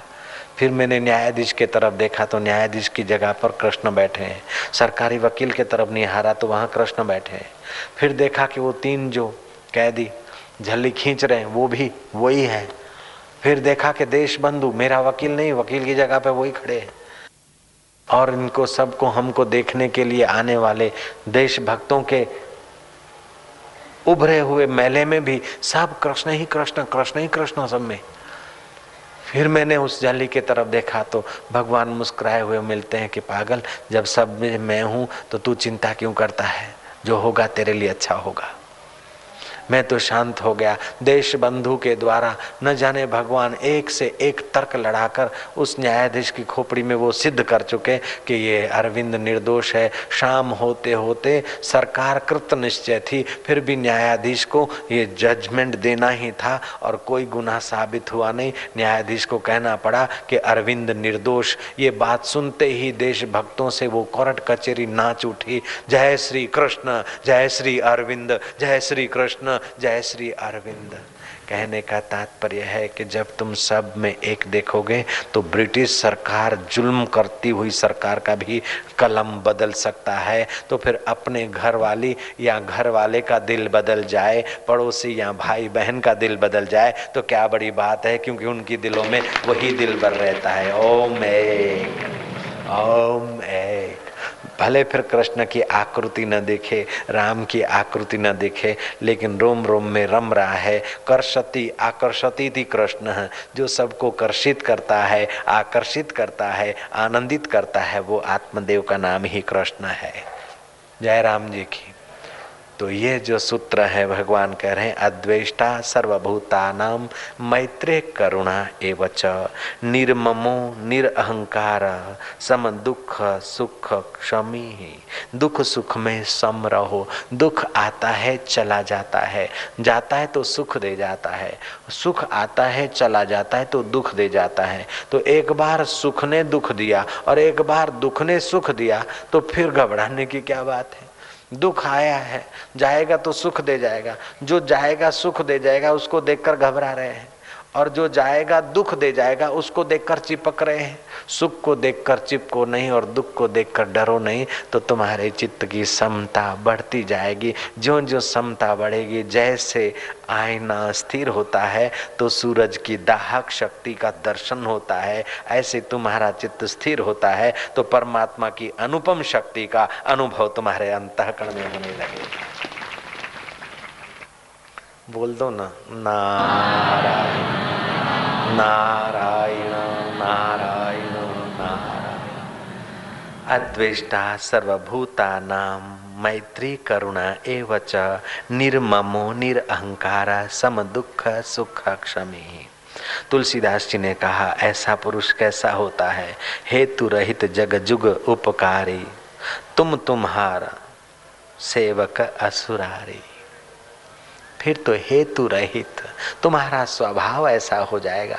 फिर मैंने न्यायाधीश के तरफ देखा तो न्यायाधीश की जगह पर कृष्ण बैठे हैं। सरकारी वकील के तरफ निहारा तो वहाँ कृष्ण बैठे हैं। फिर देखा कि वो 3 जो कैदी झल्ली खींच रहे हैं वो भी वही है। फिर देखा कि देश बंधु मेरा वकील नहीं, वकील की जगह पर वही खड़े हैं। और इनको सबको हमको देखने के लिए आने वाले देशभक्तों के उभरे हुए मेले में भी सब कृष्ण ही कृष्ण कृष्ण ही कृष्ण सब में। फिर मैंने उस जाली के तरफ देखा तो भगवान मुस्कुराए हुए मिलते हैं कि पागल, जब सब में मैं हूँ तो तू चिंता क्यों करता है, जो होगा तेरे लिए अच्छा होगा। मैं तो शांत हो गया। देश बंधु के द्वारा न जाने भगवान एक से एक तर्क लड़ाकर उस न्यायाधीश की खोपड़ी में वो सिद्ध कर चुके कि ये अरविंद निर्दोष है। शाम होते होते सरकार कृत निश्चय थी, फिर भी न्यायाधीश को ये जजमेंट देना ही था और कोई गुनाह साबित हुआ नहीं। न्यायाधीश को कहना पड़ा कि अरविंद निर्दोष। ये बात सुनते ही देशभक्तों से वो कोर्ट कचहरी नाच उठी, जय श्री कृष्ण, जय श्री अरविंद, जय श्री कृष्ण, जय श्री अरविंद। कहने का तात्पर्य है कि जब तुम सब में एक देखोगे तो ब्रिटिश सरकार जुल्म करती हुई सरकार का भी कलम बदल सकता है, तो फिर अपने घर वाली या घर वाले का दिल बदल जाए, पड़ोसी या भाई बहन का दिल बदल जाए तो क्या बड़ी बात है, क्योंकि उनकी दिलों में वही दिल भर रहता है। ओम एक, ओम एक। भले फिर कृष्ण की आकृति न देखे, राम की आकृति न देखे, लेकिन रोम रोम में रम रहा है। कर्षति आकर्षति थी कृष्ण, जो सबको कर्षित करता है, आकर्षित करता है, आनंदित करता है, वो आत्मदेव का नाम ही कृष्ण है। जय राम जी की। तो ये जो सूत्र है भगवान कह रहे हैं, अद्वेष्टा सर्वभूतानां मैत्रे करुणा एवच, निर्ममो निरअहंकार, सम दुख सुख क्षमी, दुख सुख में सम रहो। दुख आता है चला जाता है, जाता है तो सुख दे जाता है, सुख आता है चला जाता है तो दुख दे जाता है। तो एक बार सुख ने दुख दिया और एक बार दुख ने सुख दिया तो फिर घबराने की क्या बात है। दुख आया है, जाएगा तो सुख दे जाएगा, जो जाएगा सुख दे जाएगा उसको देखकर घबरा रहे हैं, और जो जाएगा दुख दे जाएगा उसको देखकर चिपक रहे हैं। सुख को देखकर चिपको नहीं और दुख को देखकर डरो नहीं, तो तुम्हारे चित्त की समता बढ़ती जाएगी। जो जो समता बढ़ेगी, जैसे आईना स्थिर होता है तो सूरज की दाहक शक्ति का दर्शन होता है, ऐसे तुम्हारा चित्त स्थिर होता है तो परमात्मा की अनुपम शक्ति का अनुभव तुम्हारे अंतःकरण में होने लगेगा। बोल दो ना, नारायण नारायण नारायण नारायण। अद्वेष्टा सर्वभूतानां मैत्री करुणा एवच, निर्ममो निरअहंकार, सम दुख सुख क्षमी। तुलसीदास जी ने कहा, ऐसा पुरुष कैसा होता है, हेतु रहित जग जुग उपकारी, तुम तुम्हारा सेवक असुरारी। फिर तो हेतु रहित तुम्हारा स्वभाव ऐसा हो जाएगा।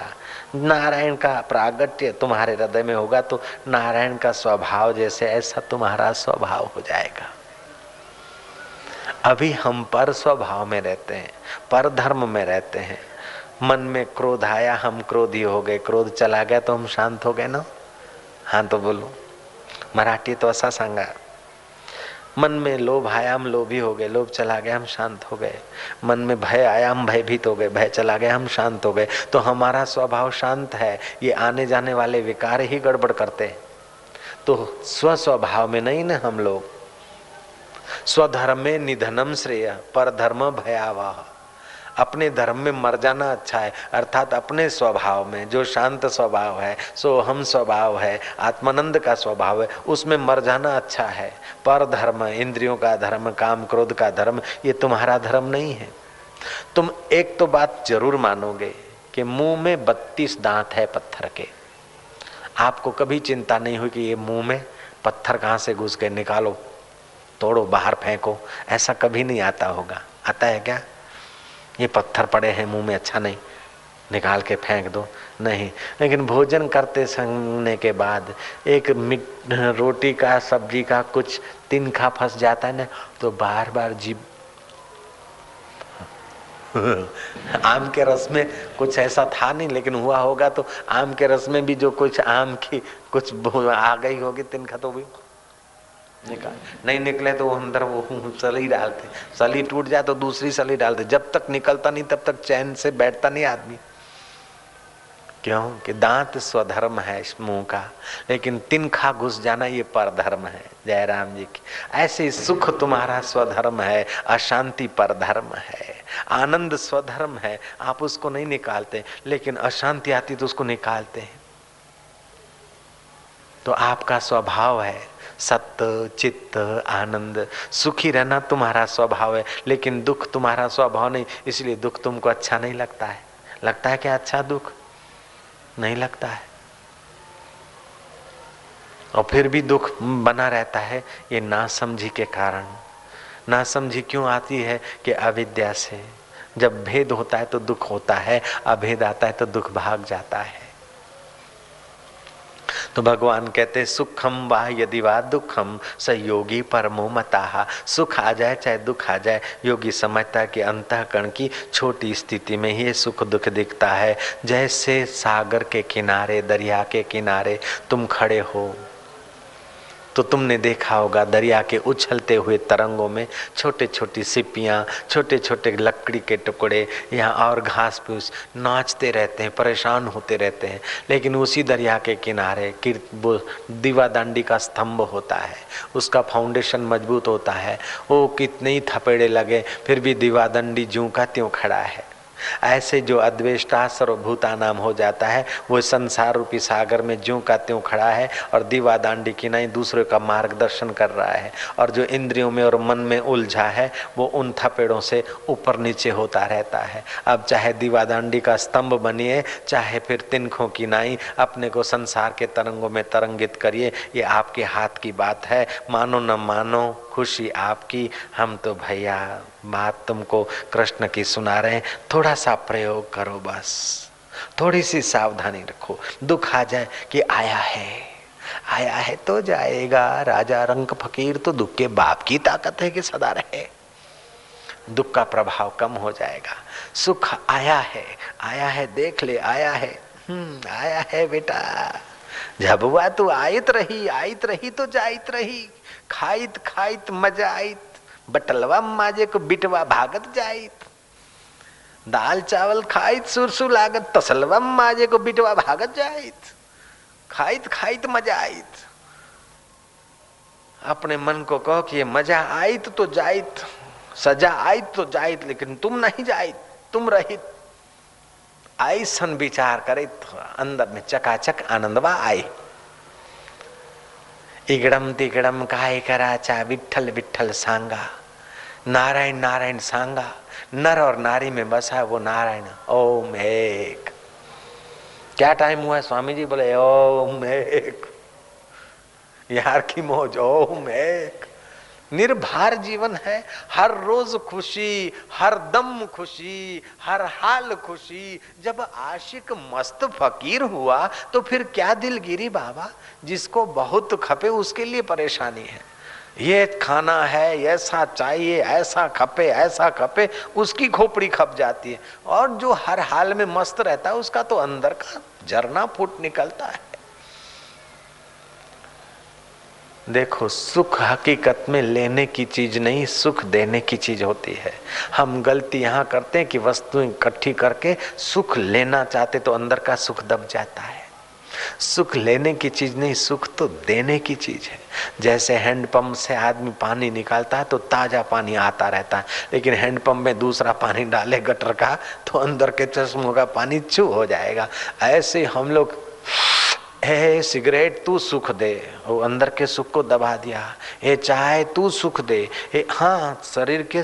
नारायण का प्रागट्य तुम्हारे हृदय में होगा तो नारायण का स्वभाव जैसे ऐसा तुम्हारा स्वभाव हो जाएगा। अभी हम पर स्वभाव में रहते हैं, पर धर्म में रहते हैं। मन में क्रोध आया, हम क्रोधी हो गए, क्रोध चला गया तो हम शांत हो गए ना। हाँ तो बोलो, मराठी तो असा सांगा, मन में लोभ आया हम लोभी हो गए, लोभ चला गया हम शांत हो गए। मन में भय आया हम भयभीत हो गए, भय चला गया हम शांत हो गए। तो हमारा स्वभाव शांत है, ये आने जाने वाले विकार ही गड़बड़ करते हैं। तो स्वस्वभाव में नहीं ना हम लोग। स्वधर्मे निधनम श्रेय, परधर्म भयावह। अपने धर्म में मर जाना अच्छा है, अर्थात अपने स्वभाव में जो शांत स्वभाव है, सोहम स्वभाव है, आत्मानंद का स्वभाव है, उसमें मर जाना अच्छा है। पर धर्म, इंद्रियों का धर्म, काम क्रोध का धर्म, ये तुम्हारा धर्म नहीं है। तुम एक तो बात जरूर मानोगे कि मुंह में 32 दांत है पत्थर के। आपको कभी चिंता नहीं हुई कि ये मुंह में पत्थर कहाँ से घुस गए, निकालो, तोड़ो, बाहर फेंको, ऐसा कभी नहीं आता होगा। आता है क्या, ये पत्थर पड़े हैं मुंह में, अच्छा नहीं, निकाल के फेंक दो, नहीं। लेकिन भोजन करते संगने के बाद एक रोटी का सब्जी का कुछ तिनका फंस जाता है ना, तो बार बार जीभ। आम के रस में कुछ ऐसा था नहीं, लेकिन हुआ होगा, तो आम के रस में भी जो कुछ आम की कुछ आ गई होगी तिनका, तो भी निकाल नहीं निकले तो अंदर वो सली डालते, सली टूट जाए तो दूसरी सली डालते। जब तक निकलता नहीं तब तक चैन से बैठता नहीं आदमी। क्योंकि दांत स्वधर्म है मुंह का, लेकिन तिनखा घुस जाना ये परधर्म है। जयराम जी की ऐसे सुख तुम्हारा स्वधर्म है, अशांति परधर्म है, आनंद स्वधर्म है, आप उसको नहीं निकालते, लेकिन अशांति आती तो उसको निकालते हैं। तो आपका स्वभाव है सत्य चित्त आनंद, सुखी रहना तुम्हारा स्वभाव है, लेकिन दुख तुम्हारा स्वभाव नहीं, इसलिए दुख तुमको अच्छा नहीं लगता है। लगता है क्या अच्छा दुख? नहीं लगता है, और फिर भी दुख बना रहता है। ये नासमझी के कारण। नासमझी क्यों आती है? कि अविद्या से। जब भेद होता है तो दुख होता है, अभेद आता है तो दुख भाग जाता है। तो भगवान कहते हैं सुखम वा यदि वा दुखम सयोगी परमो मताहा। सुख आ जाए चाहे दुख आ जाए, योगी समझता कि अंतःकरण की छोटी स्थिति में ही सुख दुख दिखता है। जैसे सागर के किनारे, दरिया के किनारे तुम खड़े हो, तो तुमने देखा होगा दरिया के उछलते हुए तरंगों में छोटे छोटी सिपियाँ, छोटे छोटे लकड़ी के टुकड़े या और घास फूस नाचते रहते हैं, परेशान होते रहते हैं। लेकिन उसी दरिया के किनारे दीवा दांडी का स्तंभ होता है, उसका फाउंडेशन मजबूत होता है। वो कितने ही थपेड़े लगे फिर भी दीवा दांडी ज्यों का त्यों खड़ा है। ऐसे जो अद्वेष्टा सर्वभूता नाम हो जाता है, वो संसार रूपी सागर में ज्यों का त्यों खड़ा है और दीवा दांडी की नहीं दूसरे का मार्गदर्शन कर रहा है। और जो इंद्रियों में और मन में उलझा है वो उन थपेड़ों से ऊपर नीचे होता रहता है। अब चाहे दीवा दांडी का स्तंभ बनिए, चाहे फिर तिनखों की नाई, अपने को संसार के तरंगों में तरंगित करिए, ये आपके हाथ की बात है। मानो न मानो, खुशी आपकी। हम तो भैया बात तुमको कृष्ण की सुना रहे हैं। थोड़ा सा प्रयोग करो, बस थोड़ी सी सावधानी रखो। दुख आ जाए कि आया है, आया है तो जाएगा। राजा रंक फकीर तो दुख के बाप की ताकत है कि सदा रहे। दुख का प्रभाव कम हो जाएगा। सुख आया है, आया है, देख ले, आया है, आया है बेटा। जब हुआ तू आयत रही, आयत रही तो जायत रही। खाइत खाइत मजा आयत, बटलवा माजे को बिटवा भागत जायत। दाल चावल खाइत सुरसु लागत, तसलवा माजे को बिटवा भागत जायत। खाइत खाइत मजा आयत। अपने मन को कहो कि ये मजा आयत तो जायत, सजा आयत तो जायत, लेकिन तुम नहीं जायत, तुम रहित। आईसन विचार करे तो अंदर में चकाचक आनंदवा आए। इगड़म तिगड़म काय कराचा, विठल विठल सांगा, नारायण नारायण सांगा। नर और नारी में बसा है वो नारायण। ओम एक। क्या टाइम हुआ है? स्वामी जी बोले ओम एक। यार की मौज, ओम एक। निर्भर जीवन है, हर रोज खुशी, हर दम खुशी, हर हाल खुशी। जब आशिक मस्त फकीर हुआ तो फिर क्या दिलगिरी बाबा। जिसको बहुत खपे उसके लिए परेशानी है। ये खाना है, ऐसा चाहिए, ऐसा खपे, ऐसा खपे, उसकी खोपड़ी खप जाती है। और जो हर हाल में मस्त रहता है उसका तो अंदर का झरना फूट निकलता है। देखो सुख हकीकत में लेने की चीज नहीं, सुख देने की चीज होती है। हम गलती यहाँ करते हैं कि वस्तुएं इकट्ठी करके सुख लेना चाहते, तो अंदर का सुख दब जाता है। सुख लेने की चीज नहीं, सुख तो देने की चीज है। जैसे हैंडपंप से आदमी पानी निकालता है तो ताजा पानी आता रहता है, लेकिन हैंडपंप में दूसरा पानी डाले गटर का तो अंदर के चश्मों का पानी छू हो जाएगा। ऐसे हम लोग हे सिगरेट तू सुख दे, वो अंदर के सुख को दबा दिया। हे चाय तू सुख दे, हे हाँ शरीर के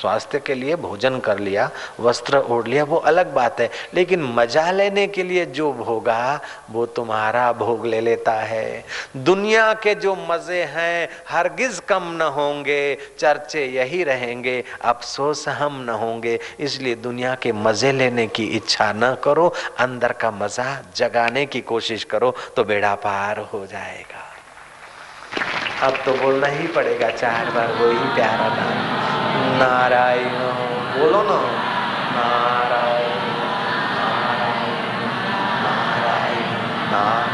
स्वास्थ्य के लिए भोजन कर लिया, वस्त्र ओढ़ लिया, वो अलग बात है। लेकिन मजा लेने के लिए जो भोगा वो तुम्हारा भोग ले लेता है। दुनिया के जो मजे हैं हरगिज कम न होंगे, चर्चे यही रहेंगे, अफसोस हम न होंगे। इसलिए दुनिया के मजे लेने की इच्छा न करो, अंदर का मजा जगाने की कोशिश करो तो बेड़ा पार हो जाएगा। अब तो बोलना ही पड़ेगा 4 बार वो ही प्यारा नाम नारायण। बोलो ना नारायण नारायण नारायण।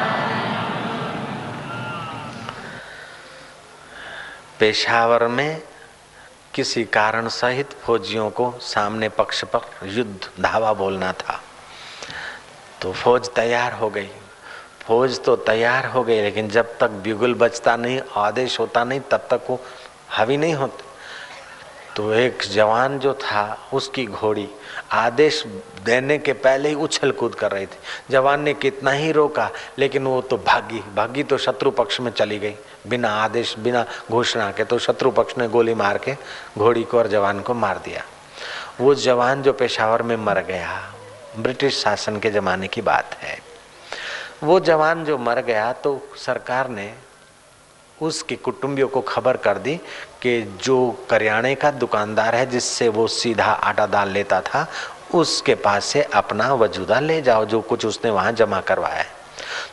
पेशावर में किसी कारण सहित फौजियों को सामने पक्ष पर युद्ध धावा बोलना था, तो फौज तैयार हो गई। फौज तो तैयार हो गई लेकिन जब तक बिगुल बजता नहीं, आदेश होता नहीं, तब तक वो हावी नहीं होते। तो एक जवान जो था उसकी घोड़ी आदेश देने के पहले ही उछल कूद कर रही थी। जवान ने कितना ही रोका लेकिन वो तो भागी तो शत्रु पक्ष में चली गई बिना आदेश, बिना घोषणा के। तो शत्रु पक्ष ने गोली मार के घोड़ी को और जवान को मार दिया। वो जवान जो पेशावर में मर गया, ब्रिटिश शासन के ज़माने की बात है, वो जवान जो मर गया तो सरकार ने उसके कुटुंबियों को खबर कर दी कि जो करियाने का दुकानदार है जिससे वो सीधा आटा दाल लेता था, उसके पास से अपना वजूदा ले जाओ जो कुछ उसने वहाँ जमा करवाया है।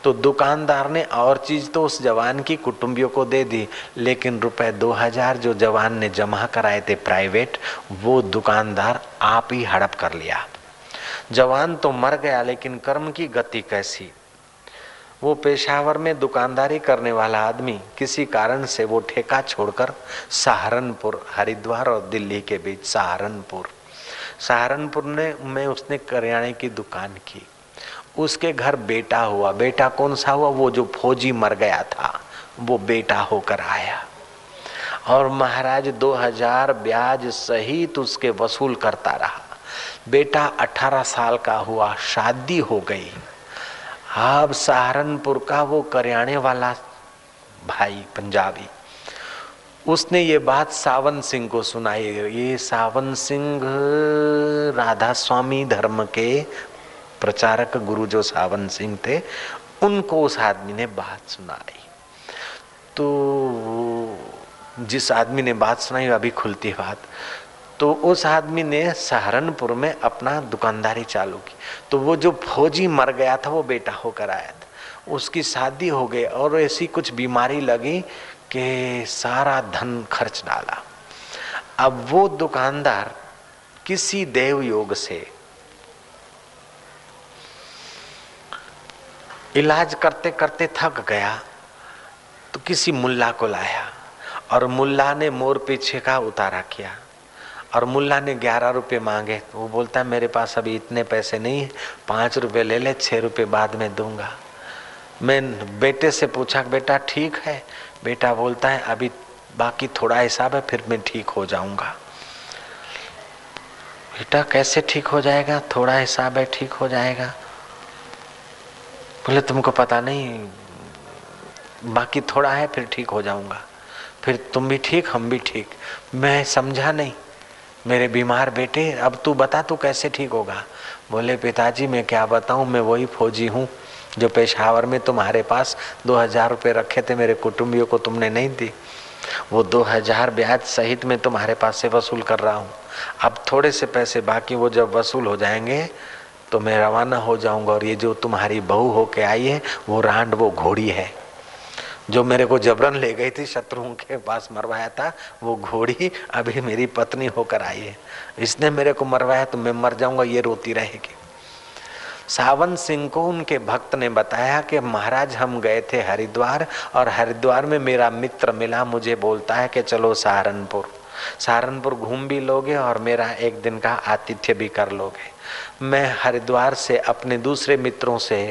तो दुकानदार ने और चीज़ तो उस जवान की कुटुंबियों को दे दी लेकिन रुपए 2000 जो जवान ने जमा कराए थे प्राइवेट, वो दुकानदार आप ही हड़प कर लिया। जवान तो मर गया लेकिन कर्म की गति कैसी। वो पेशावर में दुकानदारी करने वाला आदमी किसी कारण से वो ठेका छोड़कर सहारनपुर, हरिद्वार और दिल्ली के बीच सहारनपुर में उसने करियाने की दुकान की। उसके घर बेटा हुआ। बेटा कौन सा हुआ? वो जो फौजी मर गया था वो बेटा होकर आया और महाराज 2000 ब्याज सहित उसके वसूल करता रहा। बेटा 18 साल का हुआ, शादी हो गई। अब सहारनपुर का वो करियाने वाला भाई पंजाबी, उसने ये बात सावन सिंह को सुनाई। ये सावन सिंह राधा स्वामी धर्म के प्रचारक गुरु जो सावन सिंह थे, उनको उस आदमी ने बात सुनाई। तो जिस आदमी ने बात सुनाई अभी खुलती बात, तो उस आदमी ने सहारनपुर में अपना दुकानदारी चालू की। तो वो जो फौजी मर गया था वो बेटा होकर आया था, उसकी शादी हो गई और ऐसी कुछ बीमारी लगी कि सारा धन खर्च डाला। अब वो दुकानदार किसी देव योग से इलाज करते करते थक गया तो किसी मुल्ला को लाया और मुल्ला ने मोर पीछे का उतारा किया और मुल्ला ने 11 रुपये मांगे। तो वो बोलता है मेरे पास अभी इतने पैसे नहीं है, 5 रुपये ले ले, 6 रुपये बाद में दूंगा। मैं बेटे से पूछा बेटा ठीक है? बेटा बोलता है अभी बाकी थोड़ा हिसाब है फिर मैं ठीक हो जाऊंगा। बेटा कैसे ठीक हो जाएगा? थोड़ा हिसाब है ठीक हो जाएगा। बोले तुमको पता नहीं, बाकी थोड़ा है फिर ठीक हो जाऊंगा। फिर तुम भी ठीक हम भी ठीक। मैं समझा नहीं मेरे बीमार बेटे, अब तू बता तू कैसे ठीक होगा? बोले पिताजी मैं क्या बताऊं, मैं वही फौजी हूं जो पेशावर में तुम्हारे पास 2000 रुपये रखे थे, मेरे कुटुंबियों को तुमने नहीं दी। वो 2000 ब्याज सहित मैं तुम्हारे पास से वसूल कर रहा हूं। अब थोड़े से पैसे बाकी, वो जब वसूल हो जाएंगे तो मैं रवाना हो जाऊंगा। और ये जो तुम्हारी बहू होके आई है वो रांड, वो घोड़ी है जो मेरे को जबरन ले गई थी, शत्रुओं के पास मरवाया था, वो घोड़ी अभी मेरी पत्नी होकर आई है, इसने मेरे को मरवाया तो मैं मर जाऊंगा, ये रोती रहेगी। सावन सिंह को उनके भक्त ने बताया कि महाराज हम गए थे हरिद्वार और हरिद्वार में मेरा मित्र मिला, मुझे बोलता है कि चलो सहारनपुर घूम भी लोगे और मेरा एक दिन का आतिथ्य भी कर लोगे। मैं हरिद्वार से अपने दूसरे मित्रों से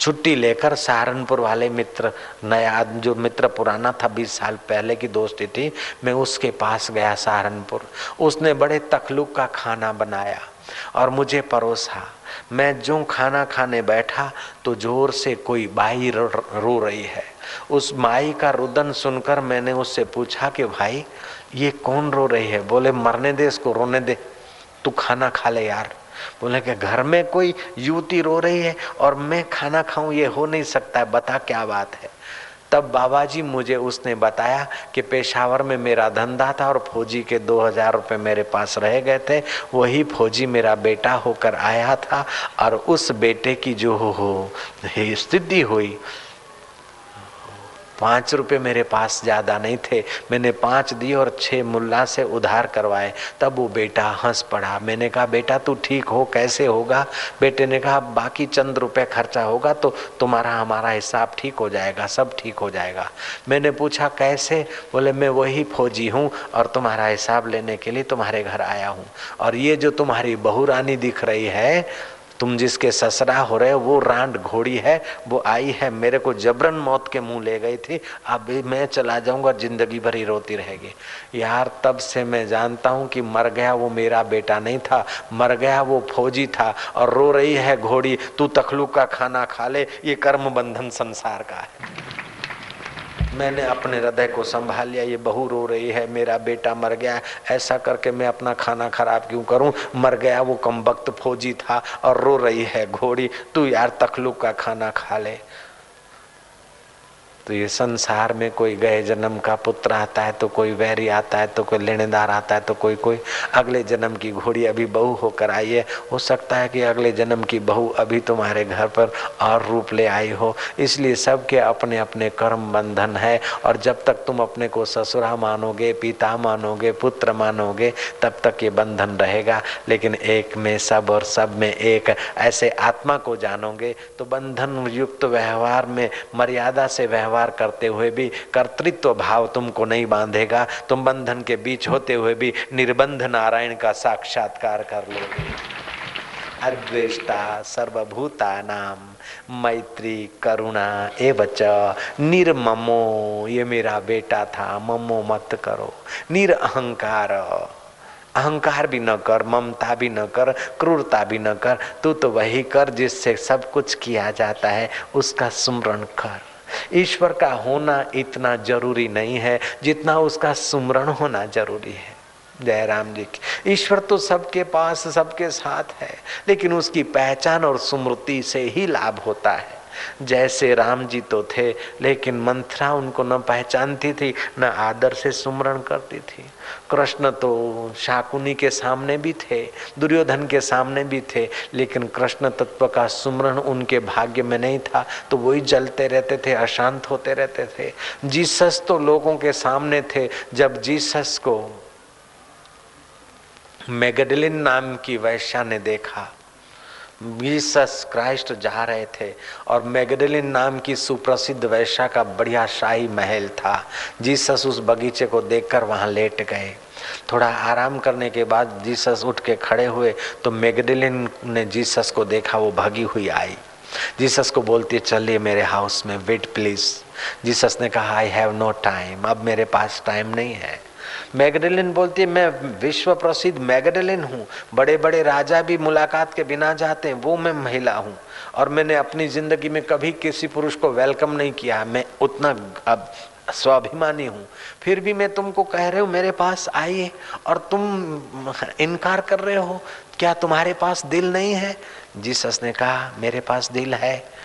छुट्टी लेकर सहारनपुर वाले मित्र, नया जो मित्र पुराना था 20 साल पहले की दोस्ती थी, मैं उसके पास गया सहारनपुर। उसने बड़े तखलुक का खाना बनाया और मुझे परोसा। मैं जो खाना खाने बैठा तो जोर से कोई बाई रो रही है। उस माई का रुदन सुनकर मैंने उससे पूछा कि भाई ये कौन रो रही है? बोले मरने दे इसको, रोने दे, तू खाना खा ले यार। बोले कि घर में कोई युवती रो रही है और मैं खाना खाऊं, ये हो नहीं सकता है, बता क्या बात है। तब बाबा जी मुझे उसने बताया कि पेशावर में मेरा धंधा था और फौजी के 2000 रुपये मेरे पास रह गए थे, वही फौजी मेरा बेटा होकर आया था और उस बेटे की जो स्थिति हुई, 5 रुपये मेरे पास ज़्यादा नहीं थे, मैंने 5 दिए और 6 मुल्ला से उधार करवाए। तब वो बेटा हंस पड़ा। मैंने कहा बेटा तू ठीक हो, कैसे होगा? बेटे ने कहा बाकी चंद रुपए खर्चा होगा तो तुम्हारा हमारा हिसाब ठीक हो जाएगा, सब ठीक हो जाएगा। मैंने पूछा कैसे? बोले मैं वही फौजी हूँ और तुम्हारा हिसाब लेने के लिए तुम्हारे घर आया हूँ और ये जो तुम्हारी बहुरानी दिख रही है तुम जिसके ससरा हो रहे हो वो रांड घोड़ी है, वो आई है, मेरे को जबरन मौत के मुंह ले गई थी, अब मैं चला जाऊंगा, जिंदगी भरी रोती रहेगी। यार तब से मैं जानता हूं कि मर गया वो मेरा बेटा नहीं था, मर गया वो फौजी था, और रो रही है घोड़ी तू तखलूक का खाना खा ले, ये कर्म बंधन संसार का है। मैंने अपने हृदय को संभाल लिया, ये बहू रो रही है मेरा बेटा मर गया, ऐसा करके मैं अपना खाना खराब क्यों करूं, मर गया वो कमबख्त फौजी था और रो रही है घोड़ी, तू यार तखलूक का खाना खा ले। तो ये संसार में कोई गए जन्म का पुत्र आता है, तो कोई वैरी आता है, तो कोई लेनेदार आता है, तो कोई अगले जन्म की घोड़ी अभी बहू होकर आई है। हो सकता है कि अगले जन्म की बहू अभी तुम्हारे घर पर और रूप ले आई हो। इसलिए सबके अपने अपने कर्म बंधन है, और जब तक तुम अपने को ससुरा मानोगे, पिता मानोगे, पुत्र मानोगे, तब तक ये बंधन रहेगा। लेकिन एक में सब और सब में एक ऐसे आत्मा को जानोगे तो बंधन युक्त व्यवहार में मर्यादा से व्यवहार करते हुए भी कर्तृत्व भाव तुमको नहीं बांधेगा। तुम बंधन के बीच होते हुए भी निर्बंध नारायण का साक्षात्कार कर लोगे। अद्वेष्टा सर्वभूतानाम मैत्री करुणा एवच निर्ममो, ये मेरा बेटा था ममो मत करो। निरअहंकार, अहंकार भी न कर, ममता भी न कर, क्रूरता भी न कर, तू तो वही कर जिससे सब कुछ किया जाता है, उसका स्मरण कर। ईश्वर का होना इतना जरूरी नहीं है जितना उसका सुमरण होना जरूरी है। जय राम जी की। ईश्वर तो सबके पास सबके साथ है, लेकिन उसकी पहचान और स्मृति से ही लाभ होता है। जैसे राम जी तो थे, लेकिन मंथरा उनको न पहचानती थी, न आदर से सुमरण करती थी। कृष्ण तो शाकुनी के सामने भी थे, दुर्योधन के सामने भी थे, लेकिन कृष्ण तत्व का सुमरण उनके भाग्य में नहीं था, तो वही जलते रहते थे, अशांत होते रहते थे। जीसस तो लोगों के सामने थे। जब जीसस को मैगडलिन नाम की वैश्या ने देखा, जीसस क्राइस्ट जा रहे थे, और मैगडलिन नाम की सुप्रसिद्ध वैश्या का बढ़िया शाही महल था। जीसस उस बगीचे को देखकर वहां लेट गए। थोड़ा आराम करने के बाद जीसस उठ के खड़े हुए, तो मैगडलिन ने जीसस को देखा, वो भागी हुई आई। जीसस को बोलती है चलिए मेरे हाउस में, वेट प्लीज। जीसस ने कहा आई हैव नो टाइम, अब मेरे पास टाइम नहीं है। मैगडलिन बोलती है मैं विश्व प्रसिद्ध मैगडलिन हूँ, बड़े बड़े राजा भी मुलाकात के बिना जाते हैं, वो मैं महिला हूँ, और मैंने अपनी जिंदगी में कभी किसी पुरुष को वेलकम नहीं किया, मैं उतना अब स्वाभिमानी हूँ, फिर भी मैं तुमको कह रही हूँ मेरे पास आइए, और तुम इनकार कर रहे हो, क्या तुम्हारे पास दिल नहीं है? जीसस ने कहा मेरे पास दिल है,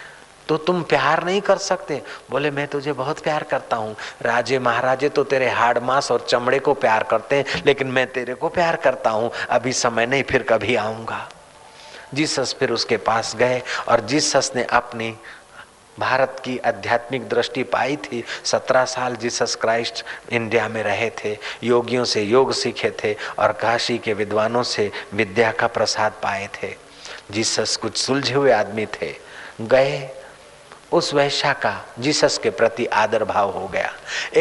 तो तुम प्यार नहीं कर सकते? बोले मैं तुझे बहुत प्यार करता हूँ, राजे महाराजे तो तेरे हाड़ मांस और चमड़े को प्यार करते हैं, लेकिन मैं तेरे को प्यार करता हूँ, अभी समय नहीं, फिर कभी आऊँगा। जीसस फिर उसके पास गए, और जीसस ने अपनी भारत की आध्यात्मिक दृष्टि पाई थी। 17 साल जीसस क्राइस्ट इंडिया में रहे थे, योगियों से योग सीखे थे, और काशी के विद्वानों से विद्या का प्रसाद पाए थे। जीसस कुछ सुलझे हुए आदमी थे। गए, उस वैश्या का जीसस के प्रति आदर भाव हो गया।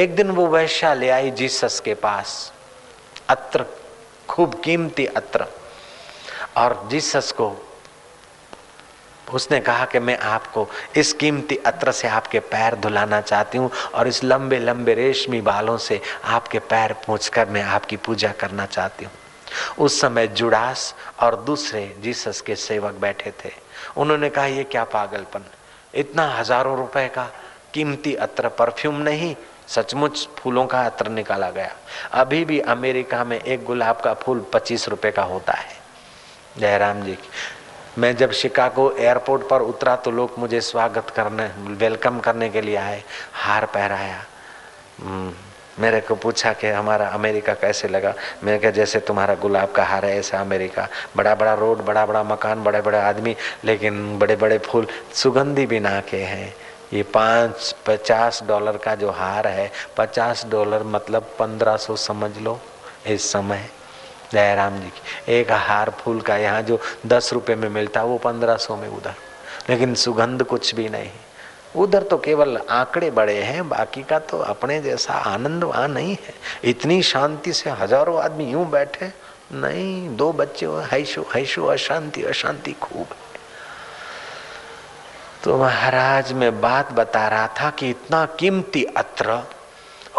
एक दिन वो वैश्या ले आई जीसस के पास अत्र, खूब कीमती अत्र, और जीसस को उसने कहा कि मैं आपको इस कीमती अत्र से आपके पैर धुलाना चाहती हूँ, और इस लंबे लंबे रेशमी बालों से आपके पैर पोंछकर मैं आपकी पूजा करना चाहती हूँ। उस समय जुड़ास और दूसरे जीसस के सेवक बैठे थे। उन्होंने कहा ये क्या पागलपन, इतना हजारों रुपए का कीमती अत्र, परफ्यूम नहीं, सचमुच फूलों का अत्र निकाला गया। अभी भी अमेरिका में एक गुलाब का फूल 25 रुपए का होता है। जयराम जी की। मैं जब शिकागो एयरपोर्ट पर उतरा तो लोग मुझे स्वागत करने, वेलकम करने के लिए आए, हार पहराया, मेरे को पूछा कि हमारा अमेरिका कैसे लगा। मैंने कहा जैसे तुम्हारा गुलाब का हार है ऐसा अमेरिका, बड़ा बड़ा रोड, बड़ा बड़ा मकान, बड़े बड़े आदमी, लेकिन बड़े बड़े फूल सुगंधी बिना के हैं। ये $50 का जो हार है, $50 मतलब 1500 समझ लो इस समय। जय राम जी की। एक हार फूल का यहाँ जो 10 रुपये में मिलता वो 1500 में उधर, लेकिन सुगंध कुछ भी नहीं। उधर तो केवल आंकड़े बड़े हैं, बाकी का तो अपने जैसा आनंद वहाँ नहीं है। इतनी शांति से हजारों आदमी यूं बैठे नहीं, 2 बच्चे हैशो हैशो अशांति अशांति खूब है। तो महाराज मैं बात बता रहा था कि इतना कीमती अत्र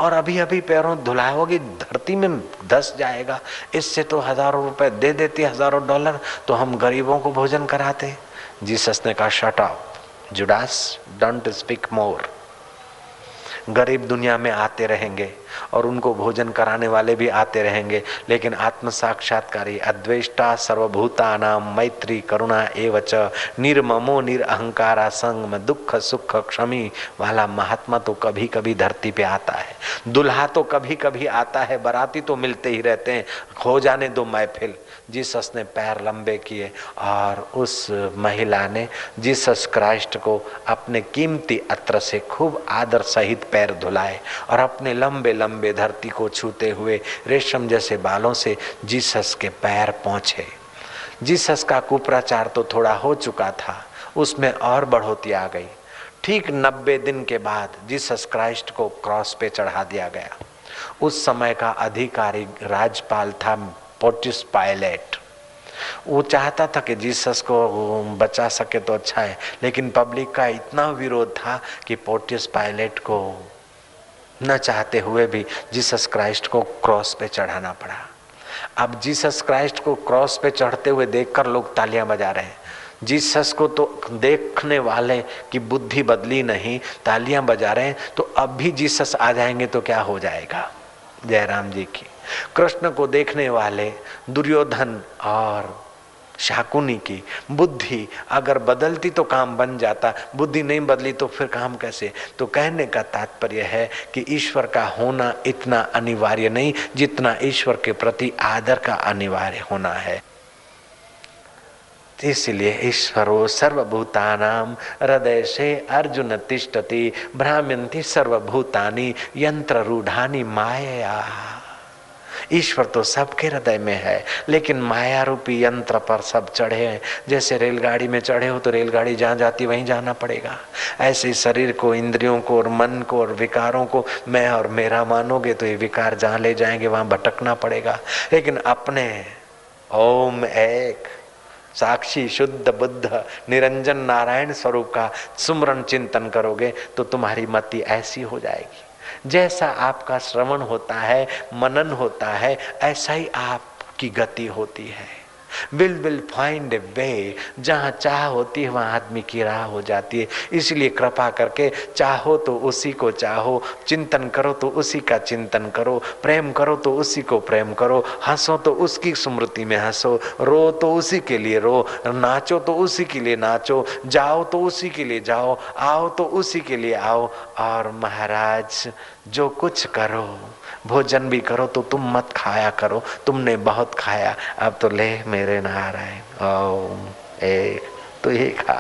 और अभी अभी पैरों धुलाए होगी, धरती में धस जाएगा, इससे तो हजारों रुपए दे देती, हजारों डॉलर, तो हम गरीबों को भोजन कराते। जीसस ने कहा shut up Judas, don't speak more. गरीब दुनिया में आते रहेंगे और उनको भोजन कराने वाले भी आते रहेंगे, लेकिन आत्म साक्षात्कारी अद्वेष्टा सर्वभूतानां मैत्री करुणा एवच निर्ममो निरअहंकारा संगम दुख सुख क्षमी वाला महात्मा तो कभी कभी धरती पे आता है, दुल्हा तो कभी कभी आता है, बाराती तो मिलते ही रहते हैं, हो जाने दो महफिल। जीसस ने पैर लंबे किए और उस महिला ने जीसस क्राइस्ट को अपने कीमती अत्र से खूब आदर सहित पैर धुलाए और अपने लंबे लंबे धरती को छूते हुए रेशम जैसे बालों से जीसस के पैर पहुंचे। जीसस का कुप्रचार तो थोड़ा हो चुका था, उसमें और बढ़ोतरी आ गई। ठीक 90 दिन के बाद जीसस क्राइस्ट को क्रॉस पे चढ़ा दिया गया। उस समय का अधिकारी राजपाल था पोंटियस पाइलेट। वो चाहता था कि जीसस को बचा सके तो अच्छा है, लेकिन पब्लिक का इतना विरोध था कि पोंटियस पाइलेट को न चाहते हुए भी जीसस क्राइस्ट को क्रॉस पे चढ़ाना पड़ा। अब जीसस क्राइस्ट को क्रॉस पे चढ़ते हुए देखकर लोग तालियां बजा रहे हैं। जीसस को तो देखने वाले की बुद्धि बदली नहीं, तालियां बजा रहे हैं, तो अब भी जीसस आ जाएंगे तो क्या हो जाएगा। जयराम जी की। कृष्ण को देखने वाले दुर्योधन और शाकुनी की बुद्धि अगर बदलती तो काम बन जाता, बुद्धि नहीं बदली तो फिर काम कैसे। तो कहने का तात्पर्य है कि ईश्वर का होना इतना अनिवार्य नहीं जितना ईश्वर के प्रति आदर का अनिवार्य होना है। इसलिए ईश्वरो सर्वभूतानाम हृदय से अर्जुन तिष्ठति भ्राम्यन्ति सर्वभूतानि यंत्र रूढ़ानि माया। ईश्वर तो सबके हृदय में है, लेकिन माया रूपी यंत्र पर सब चढ़े हैं। जैसे रेलगाड़ी में चढ़े हो तो रेलगाड़ी जहाँ जाती वहीं जाना पड़ेगा, ऐसे शरीर को, इंद्रियों को और मन को और विकारों को मैं और मेरा मानोगे तो ये विकार जहाँ ले जाएंगे वहाँ भटकना पड़ेगा। लेकिन अपने ओम एक साक्षी शुद्ध बुद्ध निरंजन नारायण स्वरूप का सुमरण चिंतन करोगे तो तुम्हारी मति ऐसी हो जाएगी। जैसा आपका श्रवण होता है, मनन होता है, ऐसा ही आपकी गति होती है। Will find a way. जहाँ चाह होती है वहाँ आदमी की राह हो जाती है। इसलिए कृपा करके चाहो तो उसी को चाहो, चिंतन करो तो उसी का चिंतन करो, प्रेम करो तो उसी को प्रेम करो, हंसो तो उसकी स्मृति में हंसो, रो तो उसी के लिए रो, नाचो तो उसी के लिए नाचो, जाओ तो उसी के लिए जाओ, आओ तो उसी के लिए आओ। और महाराज जो कुछ करो, भोजन भी करो तो तुम मत खाया करो, तुमने बहुत खाया, अब तो ले मेरे नारायण ओम एक तो ये खा।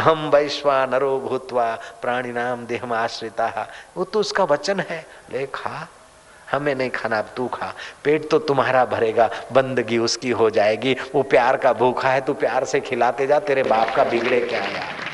अहम वैश्वानरो भूत्वा प्राणिनाम देहम आश्रिता। वो तो उसका वचन है, ले खा, हमें नहीं खाना, अब तू खा, पेट तो तुम्हारा भरेगा, बंदगी उसकी हो जाएगी। वो प्यार का भूखा है, तू प्यार से खिलाते जा, तेरे बाप का बिगड़े क्या यार।